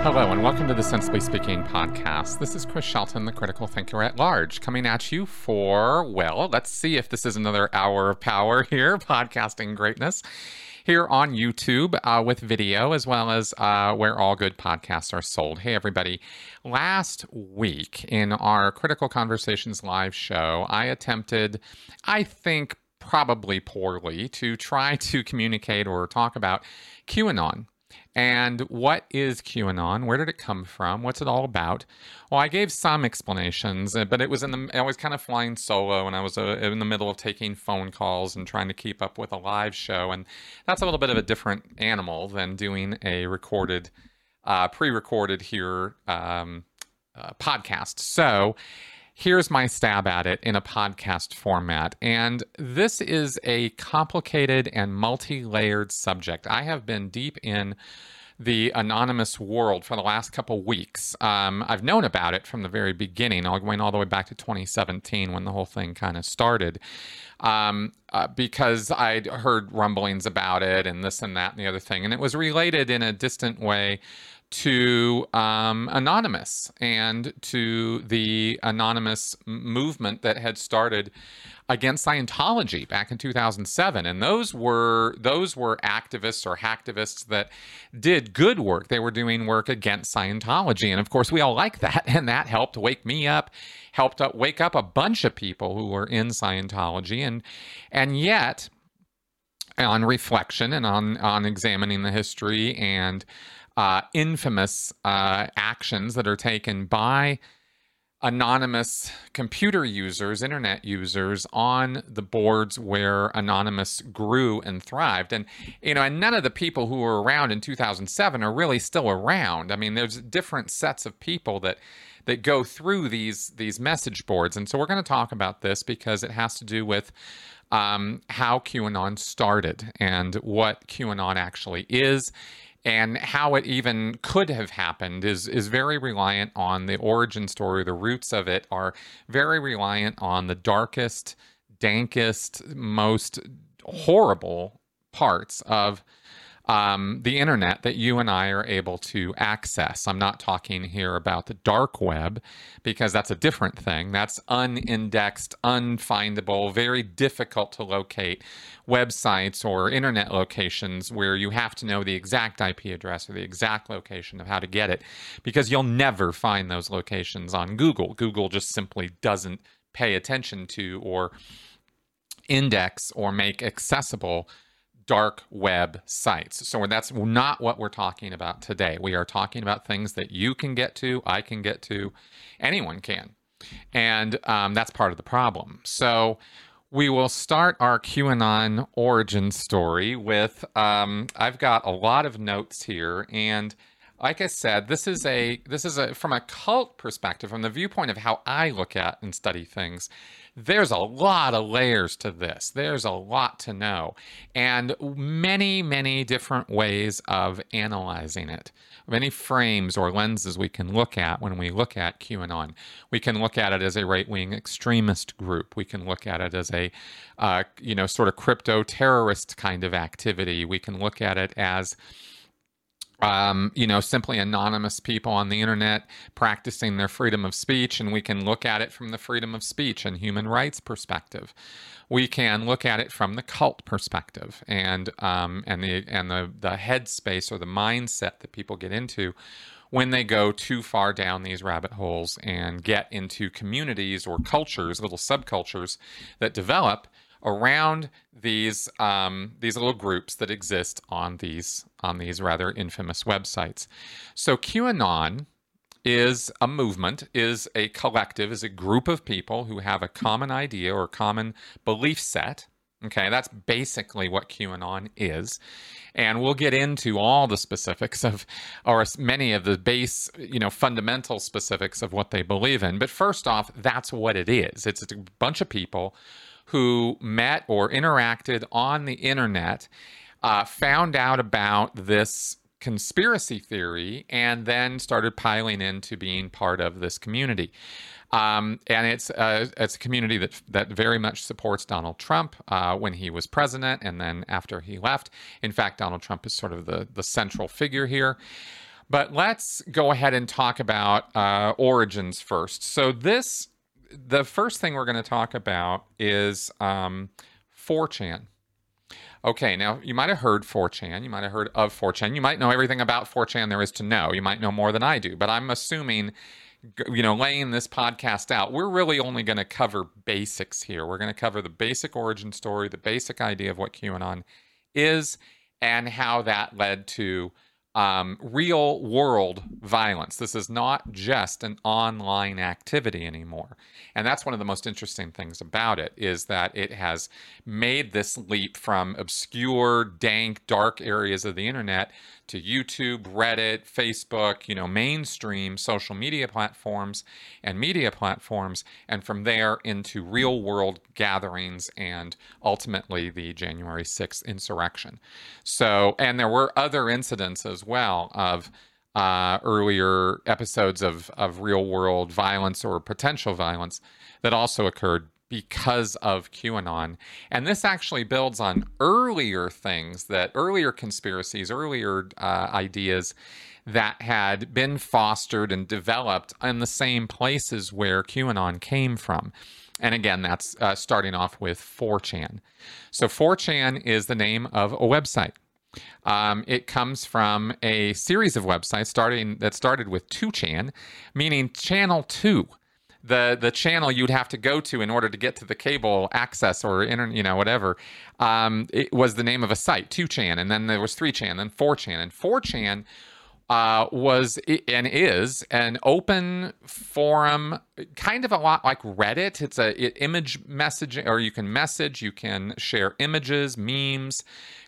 Hello and welcome to the Sensibly Speaking Podcast. This is Chris Shelton, the critical thinker at large, coming at you for, well, let's see if this is another hour of power here, podcasting greatness, here on YouTube with video, as well as where all good podcasts are sold. Hey, everybody. Last week in our Critical Conversations live show, I attempted, I think probably poorly, to try to communicate or talk about QAnon. And what is QAnon? Where did it come from? What's it all about? Well, I gave some explanations, but it was I was kind of flying solo, and I was in the middle of taking phone calls and trying to keep up with a live show. And that's a little bit of a different animal than doing a recorded, pre-recorded here podcast. So here's my stab at it in a podcast format. And this is a complicated and multi-layered subject. I have been deep in the anonymous world for the last couple weeks. I've known about it from the very beginning, going all the way back to 2017 when the whole thing kind of started, because I'd heard rumblings about it and this and that and the other thing. And it was related in a distant way to Anonymous and to the Anonymous movement that had started against Scientology back in 2007. And those were activists or hacktivists that did good work. They were doing work against Scientology. And of course, we all like that. And that helped wake me up, wake up a bunch of people who were in Scientology. And yet, on reflection and on examining the history and infamous actions that are taken by anonymous computer users, internet users on the boards where Anonymous grew and thrived. And, you know, and none of the people who were around in 2007 are really still around. I mean, there's different sets of people that go through these message boards. And so we're going to talk about this because it has to do with how QAnon started and what QAnon actually is. And how it even could have happened is very reliant on the origin story. The roots of it are very reliant on the darkest, dankest, most horrible parts of the internet that you and I are able to access. I'm not talking here about the dark web because that's a different thing. That's unindexed, unfindable, very difficult to locate websites or internet locations where you have to know the exact IP address or the exact location of how to get it because you'll never find those locations on Google. Google just simply doesn't pay attention to or index or make accessible dark web sites. So that's not what we're talking about today. We are talking about things that you can get to, I can get to, anyone can. And that's part of the problem. So we will start our QAnon origin story with, I've got a lot of notes here. And like I said, this is from a cult perspective, from the viewpoint of how I look at and study things, there's a lot of layers to this. There's a lot to know and many, many different ways of analyzing it. Many frames or lenses we can look at when we look at QAnon. We can look at it as a right-wing extremist group. We can look at it as a, sort of crypto-terrorist kind of activity. We can look at it as simply anonymous people on the internet practicing their freedom of speech, and we can look at it from the freedom of speech and human rights perspective. We can look at it from the cult perspective and the headspace or the mindset that people get into when they go too far down these rabbit holes and get into communities or cultures, little subcultures that develop around these little groups that exist on these rather infamous websites. So QAnon is a movement, is a collective, is a group of people who have a common idea or common belief set. Okay, that's basically what QAnon is. And we'll get into all the specifics of, or many of the base, fundamental specifics of what they believe in. But first off, that's what it is. It's a bunch of people who met or interacted on the internet, found out about this conspiracy theory and then started piling into being part of this community. And it's a community that very much supports Donald Trump when he was president and then after he left. In fact, Donald Trump is sort of the central figure here. But let's go ahead and talk about origins first. So the first thing we're going to talk about is 4chan. Okay, now you might have heard 4chan, you might have heard of 4chan, you might know everything about 4chan there is to know, you might know more than I do, but I'm assuming, you know, laying this podcast out, we're really only going to cover basics here. We're going to cover the basic origin story, the basic idea of what QAnon is, and how that led to real world violence. This is not just an online activity anymore. And that's one of the most interesting things about it, is that it has made this leap from obscure, dank, dark areas of the internet to YouTube, Reddit, Facebook, you know, mainstream social media platforms and media platforms. And from there into real world gatherings and ultimately the January 6th insurrection. So, and there were other incidents as well of earlier episodes of real world violence or potential violence that also occurred because of QAnon. And this actually builds on earlier things, that earlier conspiracies, earlier ideas that had been fostered and developed in the same places where QAnon came from. And again, that's starting off with 4chan. So 4chan is the name of a website. It comes from a series of websites that started with 2chan, meaning channel 2, the channel you'd have to go to in order to get to the cable access or internet, you know, whatever. It was the name of a site, 2chan, and then there was 3chan, then 4chan, and 4chan was and is an open forum, kind of a lot like Reddit. It's image messaging, or you can message, you can share images, memes,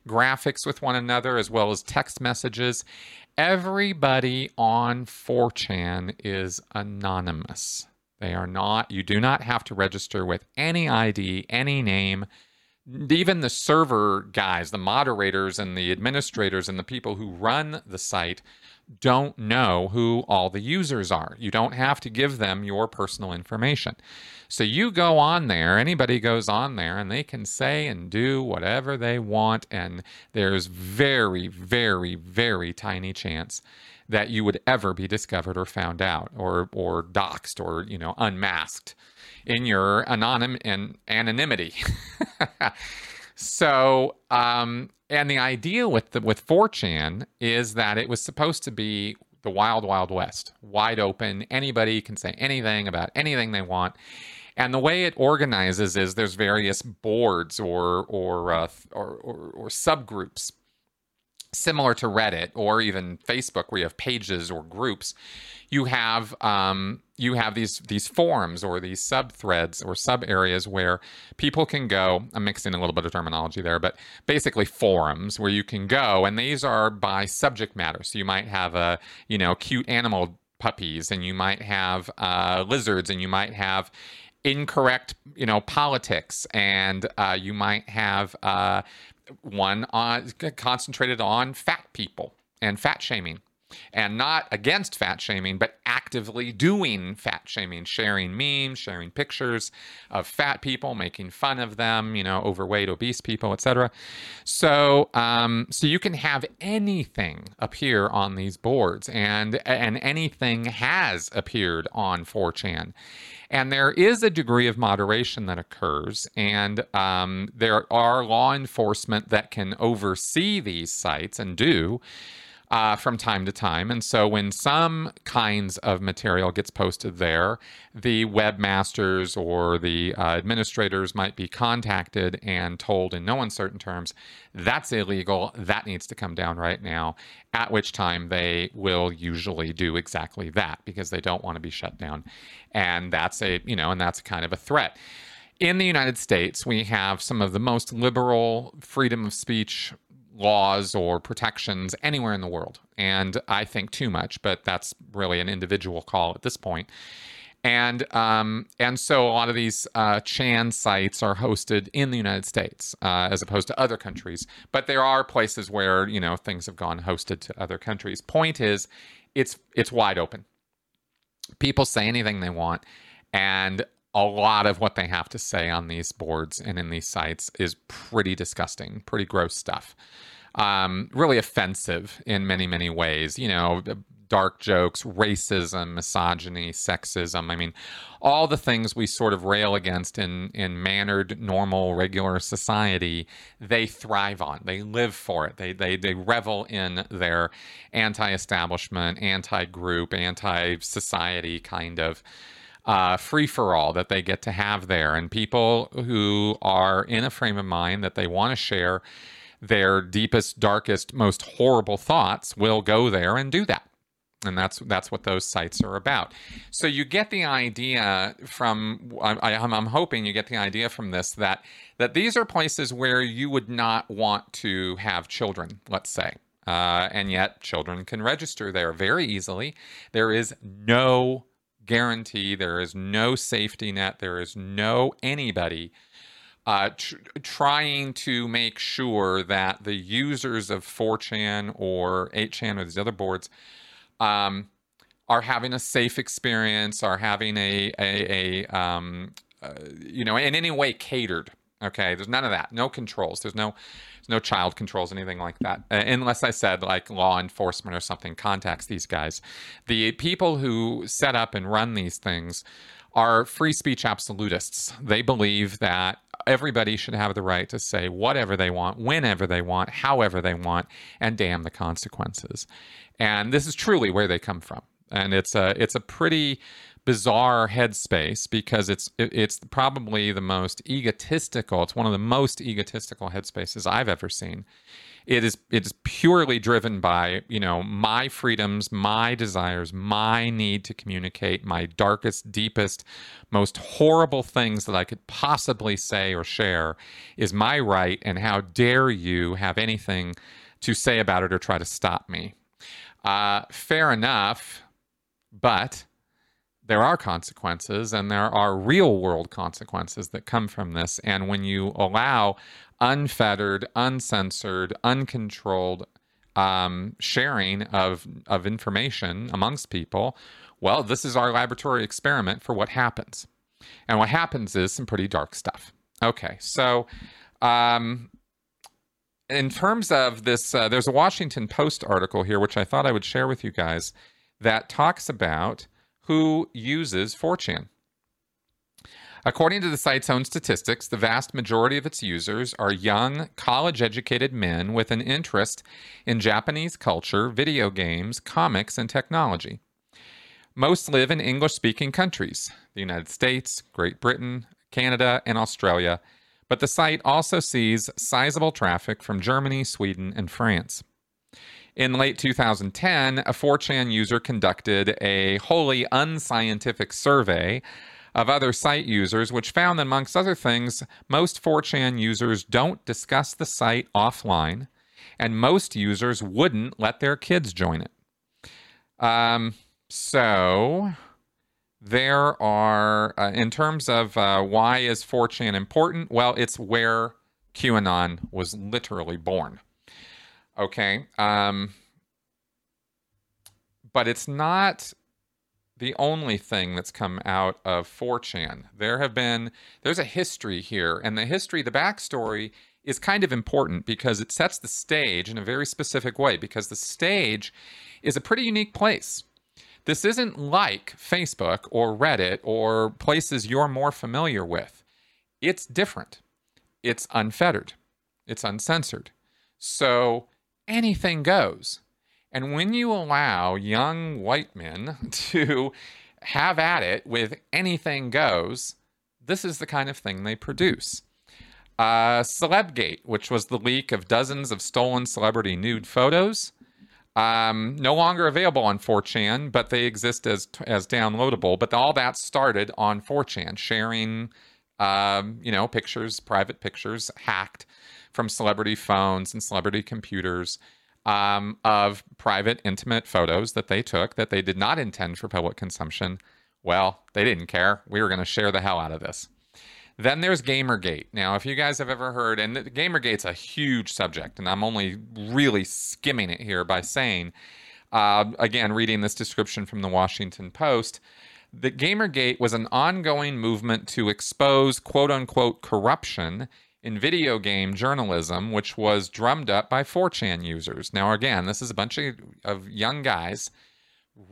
graphics with one another, as well as text messages. Everybody on 4chan is anonymous. They are not, you do not have to register with any ID, any name. Even the server guys, the moderators and the administrators and the people who run the site don't know who all the users are. You don't have to give them your personal information. So you go on there, anybody goes on there, and they can say and do whatever they want. And there's very, very, very tiny chance that you would ever be discovered or found out or doxed or, you know, unmasked in your anonymity. So, and the idea with 4chan is that it was supposed to be the wild, wild west, wide open. Anybody can say anything about anything they want. And the way it organizes is there's various boards or subgroups, similar to Reddit or even Facebook, where you have pages or groups. You have these forums or these sub threads or sub areas where people can go. I'm mixing a little bit of terminology there, but basically forums where you can go, and these are by subject matter. So you might have cute animal puppies, and you might have lizards, and you might have incorrect politics, and you might have one on concentrated on fat people and fat shaming. And not against fat shaming, but actively doing fat shaming, sharing memes, sharing pictures of fat people, making fun of them, overweight, obese people, etc. So, so you can have anything appear on these boards, and anything has appeared on 4chan. And there is a degree of moderation that occurs, and there are law enforcement that can oversee these sites and do. From time to time. And so when some kinds of material gets posted there, the webmasters or the administrators might be contacted and told in no uncertain terms, that's illegal, that needs to come down right now, at which time they will usually do exactly that because they don't want to be shut down. And that's that's kind of a threat. In the United States, we have some of the most liberal freedom of speech laws or protections anywhere in the world. And I think too much, but that's really an individual call at this point. And so a lot of these Chan sites are hosted in the United States as opposed to other countries. But there are places where, you know, things have gone hosted to other countries. Point is, it's wide open. People say anything they want. And a lot of what they have to say on these boards and in these sites is pretty disgusting, pretty gross stuff. Really offensive in many, many ways. You know, dark jokes, racism, misogyny, sexism. I mean, all the things we sort of rail against in mannered, normal, regular society, they thrive on. They live for it. They revel in their anti-establishment, anti-group, anti-society kind of free-for-all that they get to have there. And people who are in a frame of mind that they want to share their deepest, darkest, most horrible thoughts will go there and do that. And that's what those sites are about. So you get the idea from, I'm hoping you get the idea from this, that these are places where you would not want to have children, let's say. And yet children can register there very easily. There is no guarantee, there is no safety net, there is no anybody trying to make sure that the users of 4chan or 8chan or these other boards are having a safe experience, are having a in any way catered. Okay, there's none of that. No controls. There's no child controls, anything like that. Unless I said like law enforcement or something contacts these guys. The people who set up and run these things are free speech absolutists. They believe that everybody should have the right to say whatever they want, whenever they want, however they want, and damn the consequences. And this is truly where they come from. And it's a pretty bizarre headspace because it's probably the most egotistical. It's one of the most egotistical headspaces I've ever seen. It is purely driven by, you know, my freedoms, my desires, my need to communicate, my darkest, deepest, most horrible things that I could possibly say or share is my right, and how dare you have anything to say about it or try to stop me. Fair enough, but there are consequences, and there are real-world consequences that come from this. And when you allow unfettered, uncensored, uncontrolled sharing of information amongst people, well, this is our laboratory experiment for what happens. And what happens is some pretty dark stuff. Okay, so in terms of this, there's a Washington Post article here, which I thought I would share with you guys, that talks about who uses 4chan. According to the site's own statistics, the vast majority of its users are young, college-educated men with an interest in Japanese culture, video games, comics, and technology. Most live in English-speaking countries, the United States, Great Britain, Canada, and Australia, but the site also sees sizable traffic from Germany, Sweden, and France. In late 2010, a 4chan user conducted a wholly unscientific survey of other site users, which found that, amongst other things, most 4chan users don't discuss the site offline, and most users wouldn't let their kids join it. So there are, in terms of why is 4chan important, well, it's where QAnon was literally born. Okay, but it's not the only thing that's come out of 4chan. There's a history here, and the backstory is kind of important because it sets the stage in a very specific way, because the stage is a pretty unique place. This isn't like Facebook or Reddit or places you're more familiar with. It's different. It's unfettered. It's uncensored. So anything goes. And when you allow young white men to have at it with anything goes, this is the kind of thing they produce. CelebGate, which was the leak of dozens of stolen celebrity nude photos, no longer available on 4chan, but they exist as downloadable. But all that started on 4chan, sharing pictures, private pictures, hacked from celebrity phones and celebrity computers, of private, intimate photos that they took that they did not intend for public consumption Well, they didn't care. We were going to share the hell out of this. Then there's Gamergate. Now, if you guys have ever heard, and Gamergate's a huge subject, and I'm only really skimming it here by saying, again, reading this description from the Washington Post, that Gamergate was an ongoing movement to expose quote-unquote corruption in video game journalism, which was drummed up by 4chan users. Now, again, this is a bunch of young guys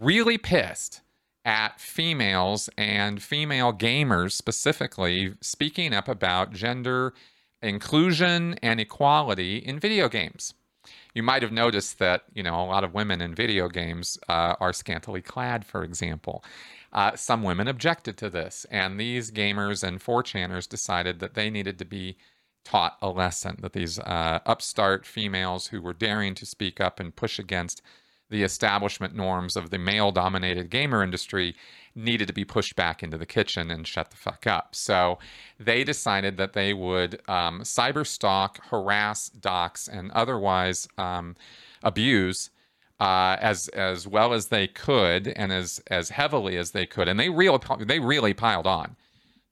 really pissed at females and female gamers specifically speaking up about gender inclusion and equality in video games. You might have noticed that, you know, a lot of women in video games are scantily clad, for example. Some women objected to this, and these gamers and 4chaners decided that they needed to be taught a lesson, that these upstart females who were daring to speak up and push against the establishment norms of the male-dominated gamer industry needed to be pushed back into the kitchen and shut the fuck up. So they decided that they would cyberstalk, harass, dox, and otherwise abuse as well as they could and as heavily as they could. And they really piled on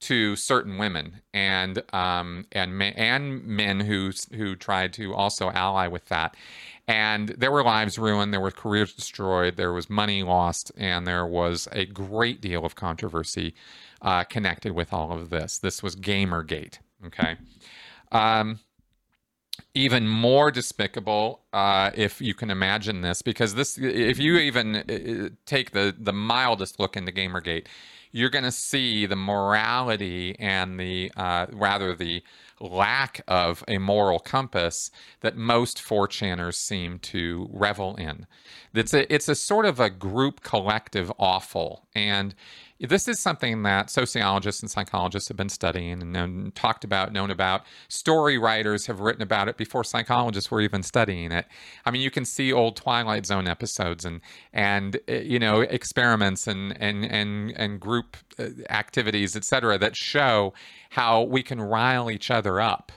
to certain women and men who tried to also ally with that. And there were lives ruined, there were careers destroyed, there was money lost, and there was a great deal of controversy connected with all of this. This was Gamergate, okay? Even more despicable, if you can imagine this, because this, if you even take the mildest look into Gamergate, you're going to see the morality and the lack of a moral compass that most 4chaners seem to revel in. It's a sort of a group collective awful. And this is something that sociologists and psychologists have been studying and talked about, known about. Story writers have written about it before psychologists were even studying it. I mean, you can see old Twilight Zone episodes and you know, experiments and group activities, et cetera, that show how we can rile each other up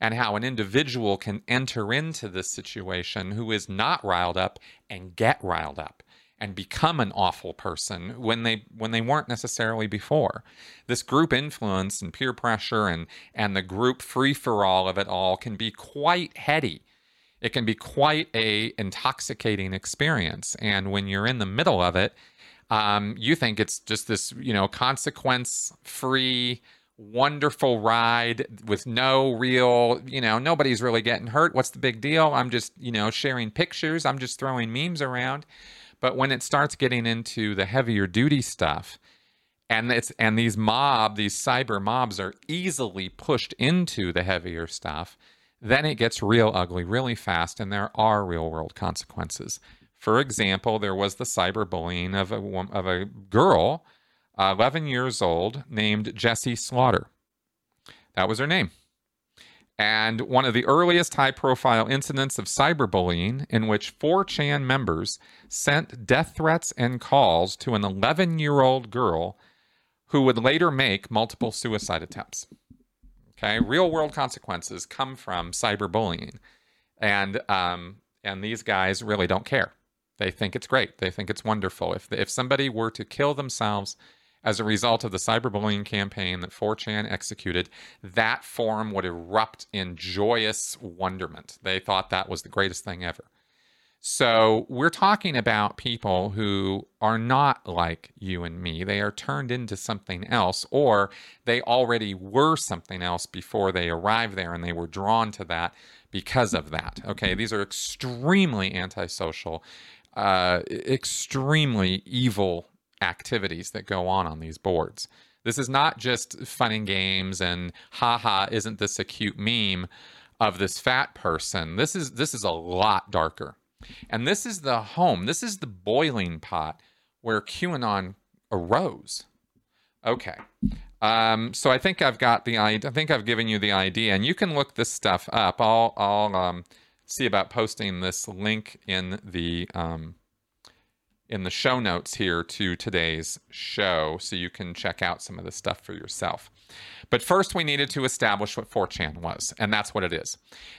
and how an individual can enter into this situation who is not riled up and get riled up and become an awful person when they weren't necessarily before. This group influence and peer pressure and the group free-for-all of it all can be quite heady. It can be quite a intoxicating experience. And when you're in the middle of it, you think it's just this, you know, consequence-free, wonderful ride with no real, you know, nobody's really getting hurt. What's the big deal? I'm just, you know, sharing pictures. I'm just throwing memes around. But when it starts getting into the heavier duty stuff, and these cyber mobs are easily pushed into the heavier stuff, then it gets real ugly really fast, and there are real world consequences. For example, there was the cyberbullying of a girl, 11 years old, named Jessie Slaughter. That was her name. And one of the earliest high-profile incidents of cyberbullying in which 4chan members sent death threats and calls to an 11-year-old girl who would later make multiple suicide attempts. Okay, real-world consequences come from cyberbullying. And these guys really don't care. They think it's great. They think it's wonderful. If somebody were to kill themselves as a result of the cyberbullying campaign that 4chan executed, that forum would erupt in joyous wonderment. They thought that was the greatest thing ever. So we're talking about people who are not like you and me. They are turned into something else, or they already were something else before they arrived there, and they were drawn to that because of that. Okay, these are extremely antisocial, extremely evil activities that go on these boards. This is not just fun and games and haha, isn't this a cute meme of this fat person. This is a lot darker. And this is the home. This is the boiling pot where QAnon arose. Okay. So I think I've given you the idea, and you can look this stuff up. I'll see about posting this link in the show notes here to today's show, so you can check out some of this stuff for yourself. But first, we needed to establish what 4chan was, and that's what it is.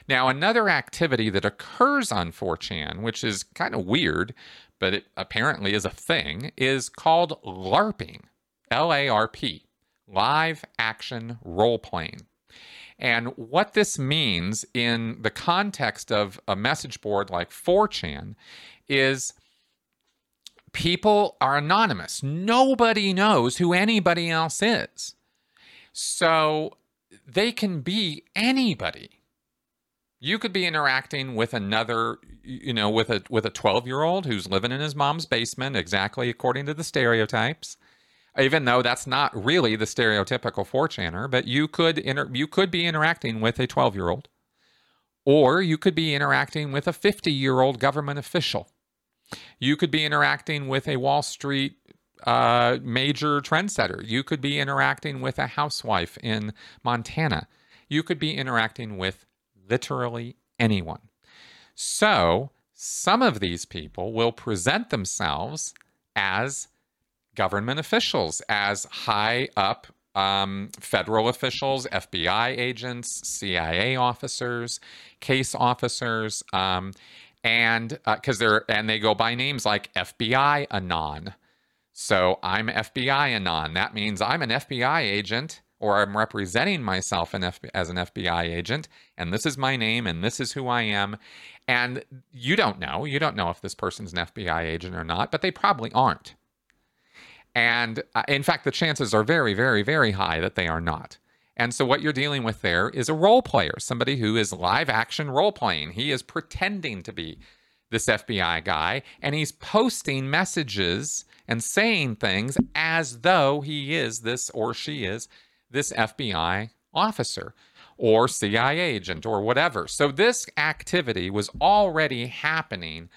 Now, another activity that occurs on 4chan, which is kind of weird, but it apparently is a thing, is called LARPing. LARP, live action role playing. And what this means in the context of a message board like 4chan is people are anonymous. Nobody knows who anybody else is. So they can be anybody. You could be interacting with another, you know, with a 12-year-old who's living in his mom's basement, exactly according to the stereotypes, even though that's not really the stereotypical 4chaner, but you could be interacting with a 12-year-old, or you could be interacting with a 50-year-old government official. You could be interacting with a Wall Street major trendsetter. You could be interacting with a housewife in Montana. You could be interacting with literally anyone. So some of these people will present themselves as government officials, as high up federal officials, FBI agents, CIA officers, case officers, and because they go by names like FBI Anon. So I'm FBI Anon. That means I'm an FBI agent, or I'm representing myself as an FBI agent, and this is my name, and this is who I am. And you don't know. You don't know if this person's an FBI agent or not, but they probably aren't. And in fact, the chances are very, very, very high that they are not. And so what you're dealing with there is a role player, somebody who is live action role playing. He is pretending to be this FBI guy, and he's posting messages and saying things as though he is this, or she is this FBI officer or CIA agent or whatever. So this activity was already happening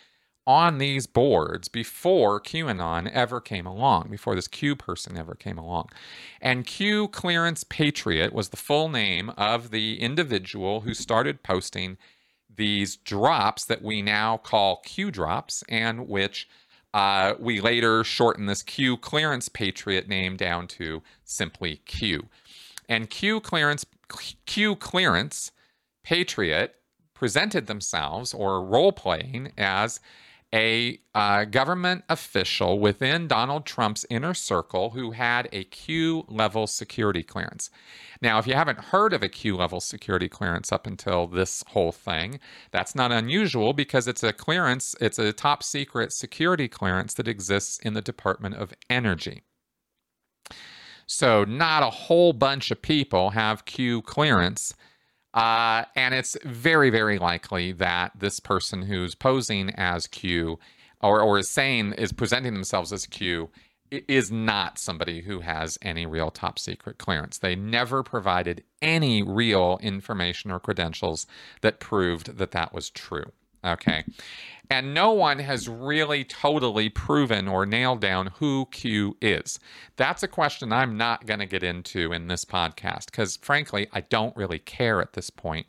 on these boards before QAnon ever came along, before this Q person ever came along. And Q Clearance Patriot was the full name of the individual who started posting these drops that we now call Q drops, and which we later shortened this Q Clearance Patriot name down to simply Q. And Q Clearance Patriot presented themselves, or role-playing, as a government official within Donald Trump's inner circle who had a Q-level security clearance. Now, if you haven't heard of a Q-level security clearance up until this whole thing, that's not unusual because it's a clearance, it's a top secret security clearance that exists in the Department of Energy. So not a whole bunch of people have Q clearance. And it's very, very likely that this person who's posing as Q or is presenting themselves as Q is not somebody who has any real top secret clearance. They never provided any real information or credentials that proved that that was true. Okay. And no one has really totally proven or nailed down who Q is. That's a question I'm not going to get into in this podcast because, frankly, I don't really care at this point.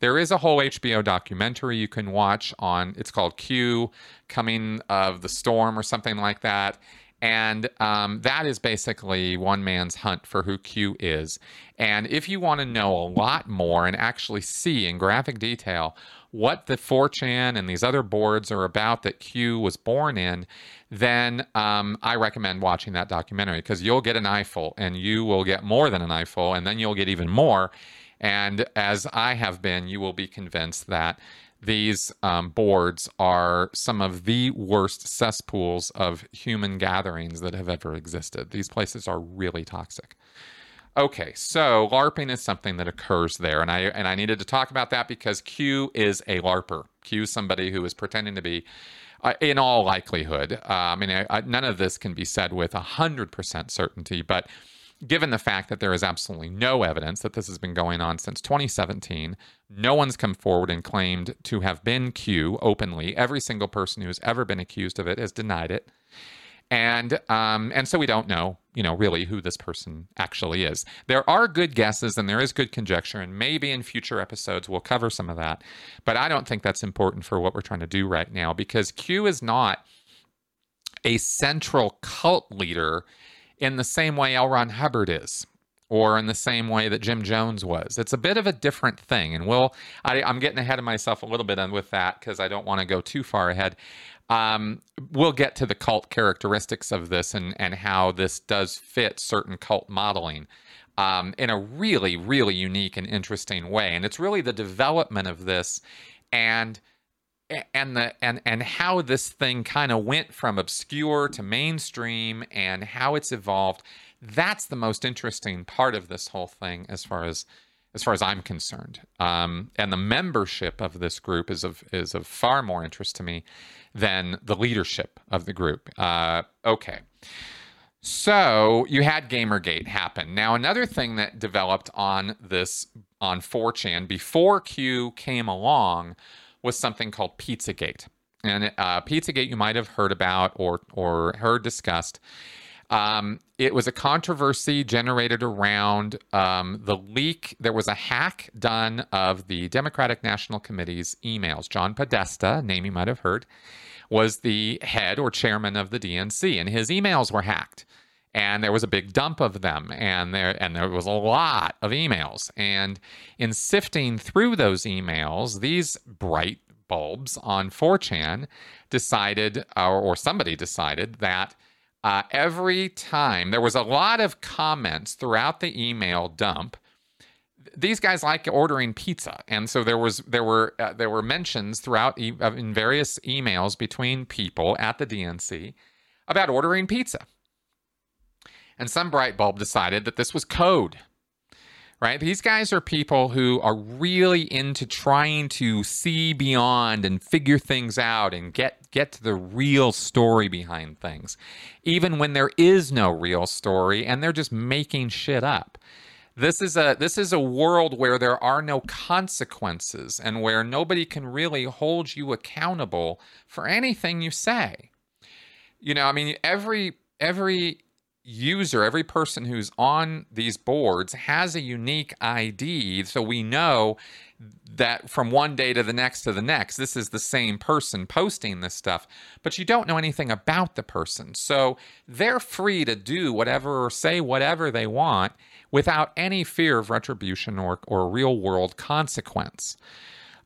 There is a whole HBO documentary you can watch on, it's called Q, Coming of the Storm or something like that. And that is basically one man's hunt for who Q is. And if you want to know a lot more and actually see in graphic detail what the 4chan and these other boards are about that Q was born in, then I recommend watching that documentary because you'll get an eyeful, and you will get more than an eyeful, and then you'll get even more. And as I have been, you will be convinced that these boards are some of the worst cesspools of human gatherings that have ever existed. These places are really toxic. Okay, so LARPing is something that occurs there, and I needed to talk about that because Q is a LARPer. Q is somebody who is pretending to be, in all likelihood. None of this can be said with 100% certainty, but given the fact that there is absolutely no evidence that this has been going on since 2017, no one's come forward and claimed to have been Q openly. Every single person who's ever been accused of it has denied it. And so we don't know, really who this person actually is. There are good guesses and there is good conjecture, and maybe in future episodes we'll cover some of that. But I don't think that's important for what we're trying to do right now, because Q is not a central cult leader in the same way L. Ron Hubbard is, or in the same way that Jim Jones was. It's a bit of a different thing. And I'm getting ahead of myself a little bit with that because I don't want to go too far ahead. We'll get to the cult characteristics of this and how this does fit certain cult modeling in a really, really unique and interesting way. And it's really the development of this and how this thing kind of went from obscure to mainstream and how it's evolved. That's the most interesting part of this whole thing as far as I'm concerned. And the membership of this group is of far more interest to me than the leadership of the group. Okay. So you had Gamergate happen. Now, another thing that developed on 4chan before Q came along was something called Pizzagate. And Pizzagate you might have heard about or heard discussed. It was a controversy generated around the leak. There was a hack done of the Democratic National Committee's emails. John Podesta, name you might have heard, was the head or chairman of the DNC, and his emails were hacked. And there was a big dump of them, and there was a lot of emails. And in sifting through those emails, these bright bulbs on 4chan decided, or somebody decided that every time, there was a lot of comments throughout the email dump. These guys like ordering pizza, and so there were mentions throughout in various emails between people at the DNC about ordering pizza. And some bright bulb decided that this was code, right? These guys are people who are really into trying to see beyond and figure things out and get to the real story behind things, even when there is no real story and they're just making shit up. This is a world where there are no consequences and where nobody can really hold you accountable for anything you say. You know, I mean, every user, every person who's on these boards has a unique ID, so we know that from one day to the next, this is the same person posting this stuff, but you don't know anything about the person. So they're free to do whatever or say whatever they want without any fear of retribution or real-world consequence,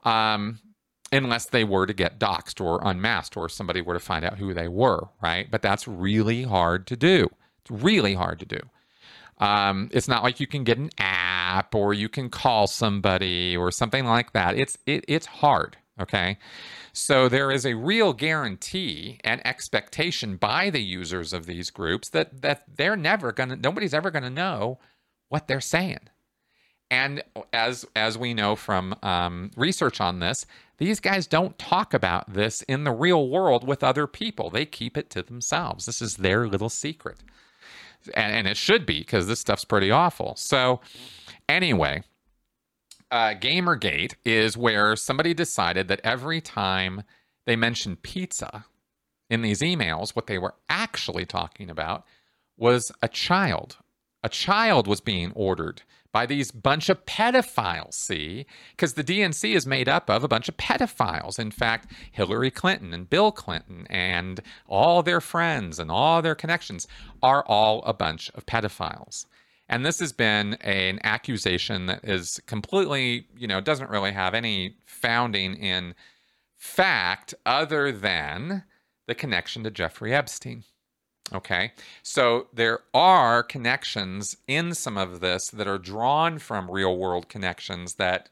unless they were to get doxxed or unmasked or somebody were to find out who they were, right? But that's really hard to do. It's really hard to do. It's not like you can get an app or you can call somebody or something like that. It's hard, okay? So there is a real guarantee and expectation by the users of these groups that they're nobody's ever gonna know what they're saying. And as we know from research on this, these guys don't talk about this in the real world with other people. They keep it to themselves. This is their little secret. And it should be, because this stuff's pretty awful. So anyway, Gamergate is where somebody decided that every time they mentioned pizza in these emails, what they were actually talking about was a child. A child was being ordered by these bunch of pedophiles, see? Because the DNC is made up of a bunch of pedophiles. In fact, Hillary Clinton and Bill Clinton and all their friends and all their connections are all a bunch of pedophiles. And this has been an accusation that is completely, you know, doesn't really have any founding in fact other than the connection to Jeffrey Epstein. Okay, so there are connections in some of this that are drawn from real-world connections that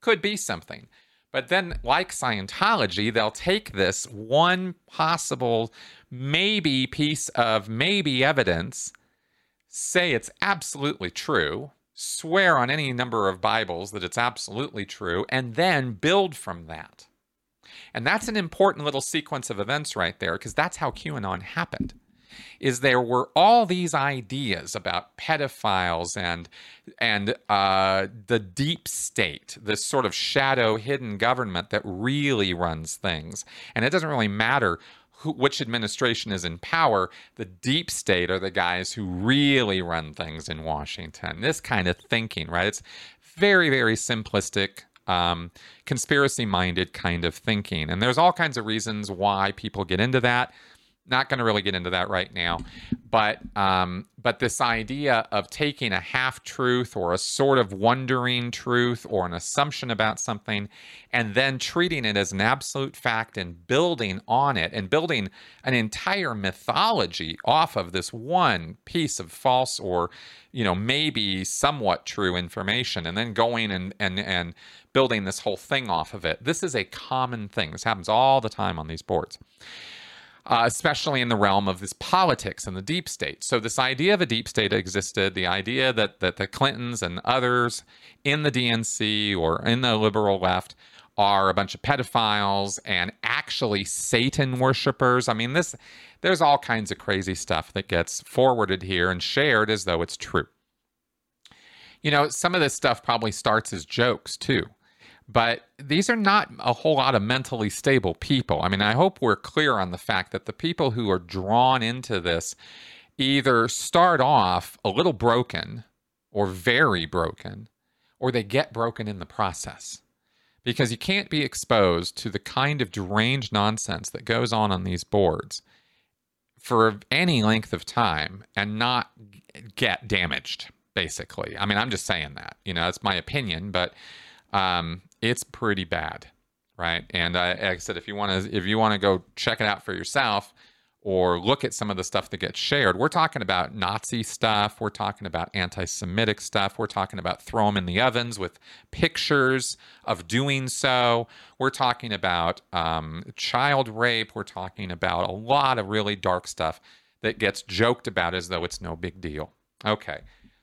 could be something. But then, like Scientology, they'll take this one possible maybe piece of maybe evidence, say it's absolutely true, swear on any number of Bibles that it's absolutely true, and then build from that. And that's an important little sequence of events right there, because that's how QAnon happened. Is there were all these ideas about pedophiles and the deep state, this sort of shadow hidden government that really runs things. And it doesn't really matter which administration is in power. The deep state are the guys who really run things in Washington. This kind of thinking, right? It's very, very simplistic, conspiracy-minded kind of thinking. And there's all kinds of reasons why people get into that. Not going to really get into that right now, but this idea of taking a half-truth or a sort of wondering truth or an assumption about something and then treating it as an absolute fact and building on it and building an entire mythology off of this one piece of false or, you know, maybe somewhat true information and then going and building this whole thing off of it. This is a common thing. This happens all the time on these boards. Especially in the realm of this politics and the deep state. So this idea of a deep state existed, the idea that the Clintons and others in the DNC or in the liberal left are a bunch of pedophiles and actually Satan worshipers. I mean, there's all kinds of crazy stuff that gets forwarded here and shared as though it's true. You know, some of this stuff probably starts as jokes too. But these are not a whole lot of mentally stable people. I mean, I hope we're clear on the fact that the people who are drawn into this either start off a little broken or very broken, or they get broken in the process. Because you can't be exposed to the kind of deranged nonsense that goes on these boards for any length of time and not get damaged, basically. I mean, I'm just saying that. You know, that's my opinion, but... it's pretty bad, right? And like I said, if you want to go check it out for yourself or look at some of the stuff that gets shared, we're talking about Nazi stuff. We're talking about anti-Semitic stuff. We're talking about throw them in the ovens with pictures of doing so. We're talking about child rape. We're talking about a lot of really dark stuff that gets joked about as though it's no big deal. Okay.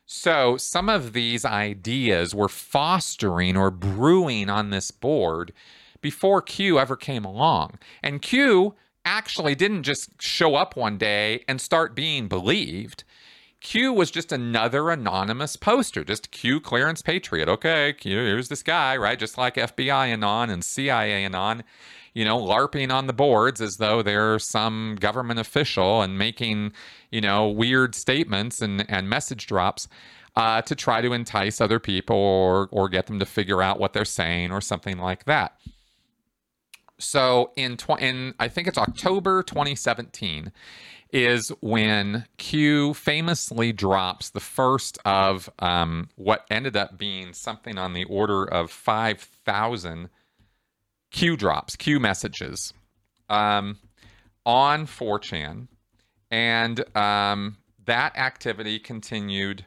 So some of these ideas were fostering or brewing on this board before Q ever came along. And Q actually didn't just show up one day and start being believed. Q was just another anonymous poster, just Q clearance patriot. Okay, Q, here's this guy, right? Just like FBI Anon and CIA Anon, you know, LARPing on the boards as though they're some government official and making, you know, weird statements and message drops to try to entice other people or get them to figure out what they're saying or something like that. So in I think it's October 2017 is when Q famously drops the first of what ended up being something on the order of 5,000 Q drops, Q messages on 4chan. And that activity continued.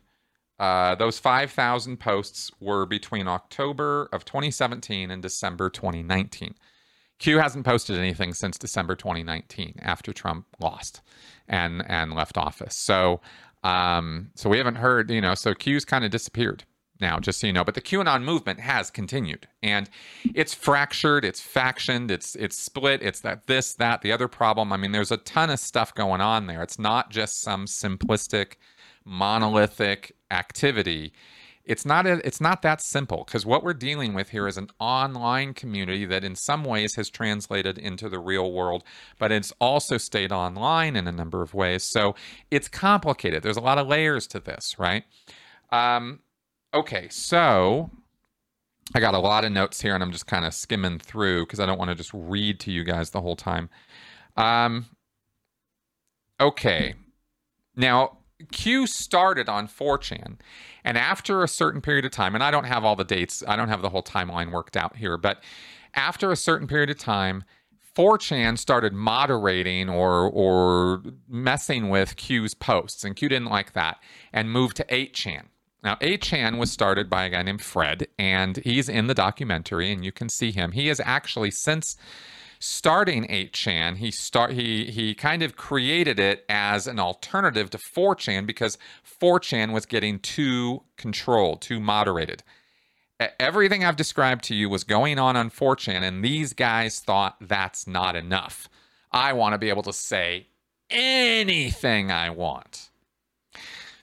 Those 5,000 posts were between October of 2017 and December 2019. Q hasn't posted anything since December 2019 after Trump lost and left office. So we haven't heard, you know, so Q's kind of disappeared. Now, just so you know, but the QAnon movement has continued, and it's fractured, it's factioned, it's split, it's that, this, that, the other problem. I mean, there's a ton of stuff going on there. It's not just some simplistic, monolithic activity. It's not that simple, because what we're dealing with here is an online community that in some ways has translated into the real world, but it's also stayed online in a number of ways. So it's complicated. There's a lot of layers to this, right? Okay, so I got a lot of notes here, and I'm just kind of skimming through because I don't want to just read to you guys the whole time. Okay, now Q started on 4chan, and after a certain period of time, and I don't have all the dates, I don't have the whole timeline worked out here, but after a certain period of time, 4chan started moderating or messing with Q's posts, and Q didn't like that, and moved to 8chan. Now, 8chan was started by a guy named Fred, and he's in the documentary, and you can see him. He has actually, since starting 8chan, he kind of created it as an alternative to 4chan because 4chan was getting too controlled, too moderated. Everything I've described to you was going on 4chan, and these guys thought that's not enough. I want to be able to say anything I want.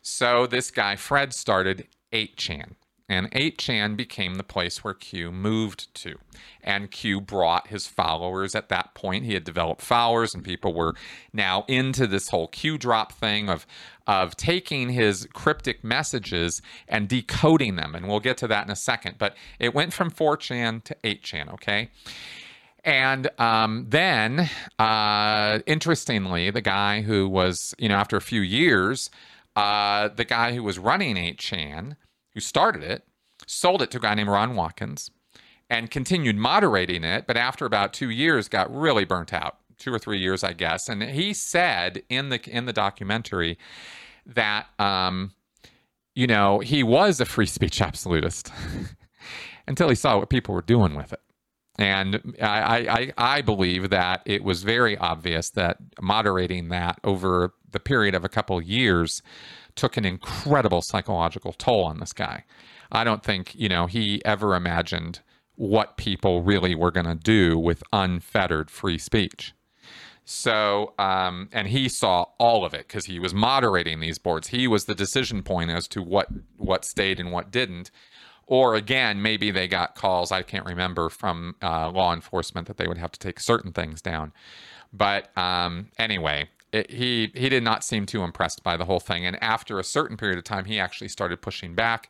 So this guy, Fred, started 8chan, and 8chan became the place where Q moved to, and Q brought his followers at that point. He had developed followers, and people were now into this whole Q drop thing of taking his cryptic messages and decoding them, and we'll get to that in a second, but it went from 4chan to 8chan, okay? And then, interestingly, the guy who was, you know, after a few years, the guy who was running 8chan, who started it, sold it to a guy named Ron Watkins and continued moderating it. But after about 2 years, got really burnt out, 2 or 3 years, I guess. And he said in the documentary that, you know, he was a free speech absolutist until he saw what people were doing with it. And I believe that it was very obvious that moderating that over the period of a couple of years took an incredible psychological toll on this guy. I don't think, you know, he ever imagined what people really were going to do with unfettered free speech. So, and he saw all of it because he was moderating these boards. He was the decision point as to what stayed and what didn't. Or again, maybe they got calls, I can't remember, from law enforcement that they would have to take certain things down. But anyway, he did not seem too impressed by the whole thing. And after a certain period of time, he actually started pushing back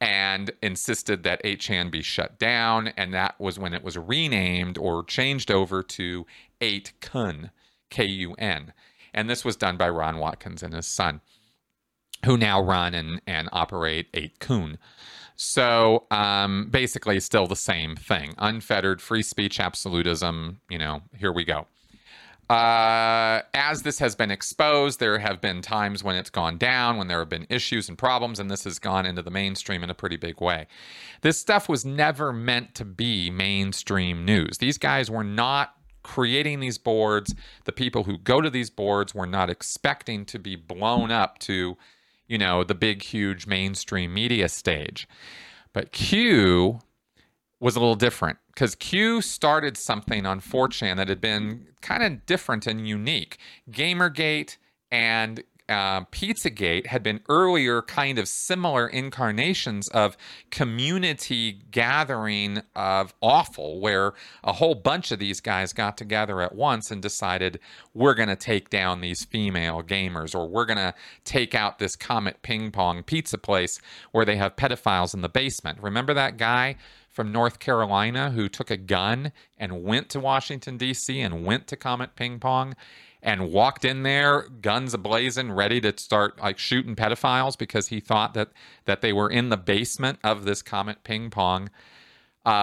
and insisted that 8chan be shut down. And that was when it was renamed or changed over to 8kun, K-U-N. And this was done by Ron Watkins and his son, who now run and operate 8kun. So basically still the same thing. Unfettered free speech absolutism, you know, here we go. As this has been exposed, there have been times when it's gone down, when there have been issues and problems, and this has gone into the mainstream in a pretty big way. This stuff was never meant to be mainstream news. These guys were not creating these boards. The people who go to these boards were not expecting to be blown up to, you know, the big, huge mainstream media stage. But Q was a little different because Q started something on 4chan that had been kind of different and unique. Gamergate and Pizzagate had been earlier kind of similar incarnations of community gathering of awful, where a whole bunch of these guys got together at once and decided, we're going to take down these female gamers, or we're going to take out this Comet Ping Pong pizza place where they have pedophiles in the basement. Remember that guy from North Carolina who took a gun and went to Washington, D.C. and went to Comet Ping Pong? And walked in there, guns ablazing, ready to start like shooting pedophiles because he thought that they were in the basement of this Comet Ping Pong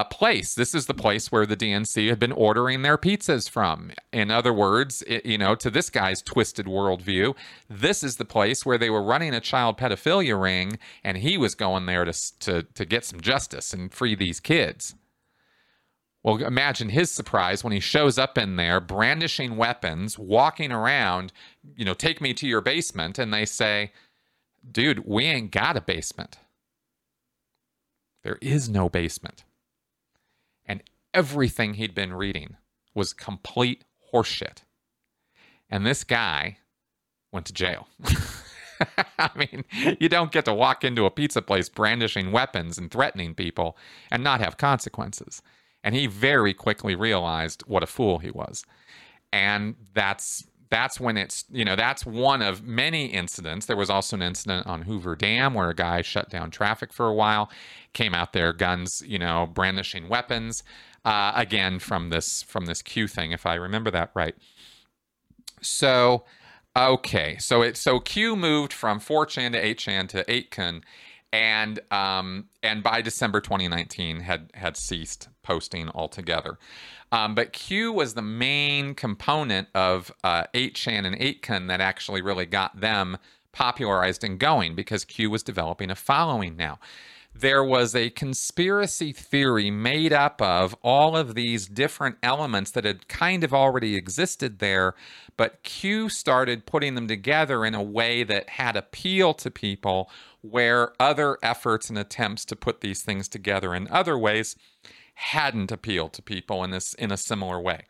place. This is the place where the DNC had been ordering their pizzas from. In other words, you know, to this guy's twisted worldview, this is the place where they were running a child pedophilia ring, and he was going there to get some justice and free these kids. Well, imagine his surprise when he shows up in there, brandishing weapons, walking around, you know, take me to your basement. And they say, dude, we ain't got a basement. There is no basement. And everything he'd been reading was complete horseshit. And this guy went to jail. I mean, you don't get to walk into a pizza place brandishing weapons and threatening people and not have consequences. And he very quickly realized what a fool he was. And that's when it's, you know, that's one of many incidents. There was also an incident on Hoover Dam where a guy shut down traffic for a while, came out there, guns, you know, brandishing weapons, again, from this Q thing, if I remember that right. So, okay. So Q moved from 4chan to 8chan to 8kun. And by December 2019 had ceased posting altogether. But Q was the main component of 8chan and 8kun that actually really got them popularized and going, because Q was developing a following now. There was a conspiracy theory made up of all of these different elements that had kind of already existed there, but Q started putting them together in a way that had appeal to people, where other efforts and attempts to put these things together in other ways hadn't appealed to people in a similar way.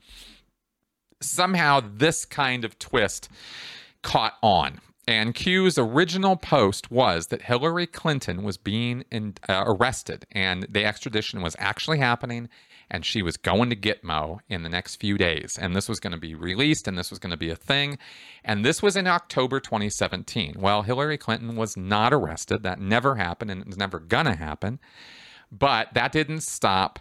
Somehow this kind of twist caught on. And Q's original post was that Hillary Clinton was being arrested, and the extradition was actually happening, and she was going to Gitmo in the next few days. And this was going to be released, and this was going to be a thing. And this was in October 2017. Well, Hillary Clinton was not arrested. That never happened, and it was never going to happen. But that didn't stop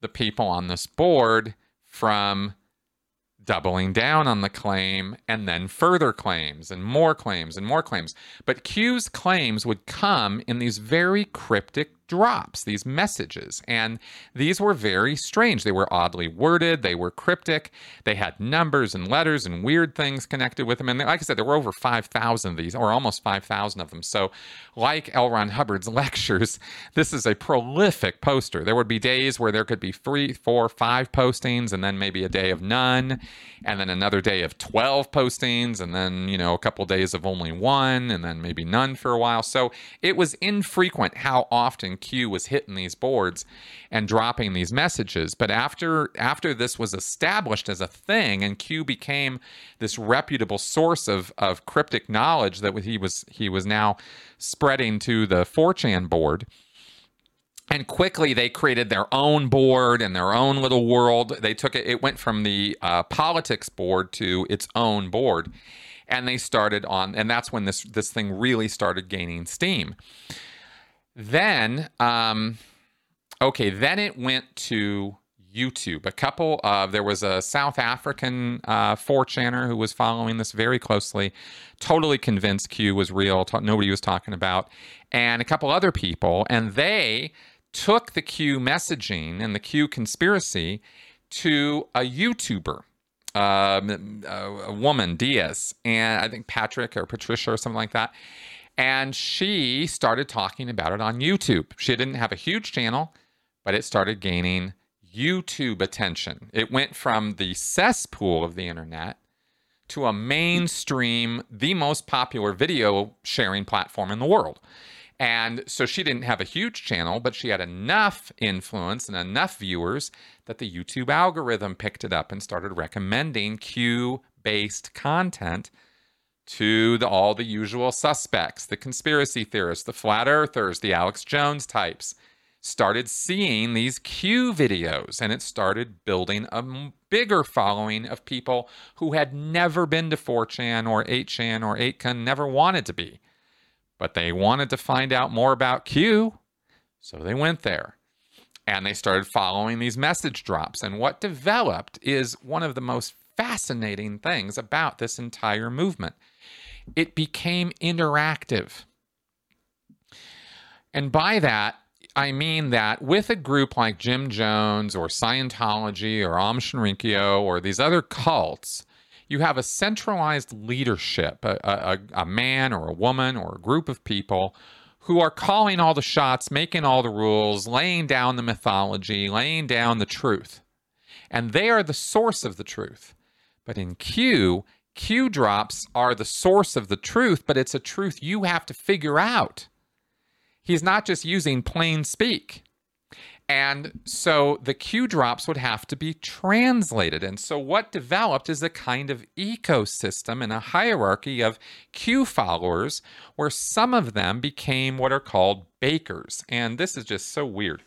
the people on this board from doubling down on the claim and then further claims and more claims and more claims. But Q's claims would come in these very cryptic drops, these messages. And these were very strange. They were oddly worded. They were cryptic. They had numbers and letters and weird things connected with them. And like I said, there were over 5,000 of these, or almost 5,000 of them. So like L. Ron Hubbard's lectures, this is a prolific poster. There would be days where there could be 3, 4, 5 postings, and then maybe a day of none, and then another day of 12 postings, and then, you know, a couple days of only one, and then maybe none for a while. So it was infrequent how often Q was hitting these boards and dropping these messages. But after this was established as a thing, and Q became this reputable source of cryptic knowledge that he was now spreading to the 4chan board. And quickly, they created their own board and their own little world. They took it. It went from the politics board to its own board. And they started on, and that's when this thing really started gaining steam. Then, then it went to YouTube. There was a South African 4chaner who was following this very closely, totally convinced Q was real, nobody was talking about, and a couple other people. And they took the Q messaging and the Q conspiracy to a YouTuber, a woman, Diaz, and I think Patrick or Patricia or something like that. And she started talking about it on YouTube. She didn't have a huge channel, but it started gaining YouTube attention. It went from the cesspool of the internet to a mainstream, the most popular video sharing platform in the world. And so she didn't have a huge channel, but she had enough influence and enough viewers that the YouTube algorithm picked it up and started recommending Q-based content to all the usual suspects, the conspiracy theorists, the flat earthers, the Alex Jones types. Started seeing these Q videos, and it started building a bigger following of people who had never been to 4chan or 8chan or 8kun, never wanted to be. But they wanted to find out more about Q, so they went there. And they started following these message drops. And what developed is one of the most fascinating things about this entire movement. It became interactive. And by that, I mean that with a group like Jim Jones or Scientology or Aum Shinrikyo or these other cults, you have a centralized leadership, a man or a woman or a group of people who are calling all the shots, making all the rules, laying down the mythology, laying down the truth. And they are the source of the truth. But in Q drops are the source of the truth, but it's a truth you have to figure out. He's not just using plain speak. And so the Q drops would have to be translated. And so what developed is a kind of ecosystem and a hierarchy of Q followers, where some of them became what are called bakers. And this is just so weird.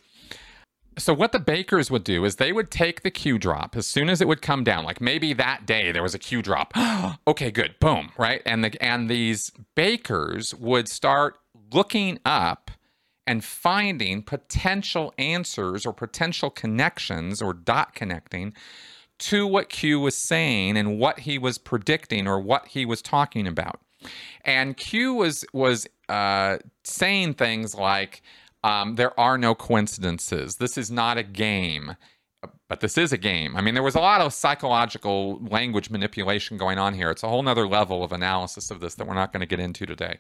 So what the bakers would do is they would take the Q drop as soon as it would come down, like maybe that day there was a Q drop. Okay, good, boom, right? And these bakers would start looking up and finding potential answers or potential connections or dot connecting to what Q was saying and what he was predicting or what he was talking about. And Q was saying things like, there are no coincidences. This is not a game, but this is a game. I mean, there was a lot of psychological language manipulation going on here. It's a whole nother level of analysis of this that we're not going to get into today.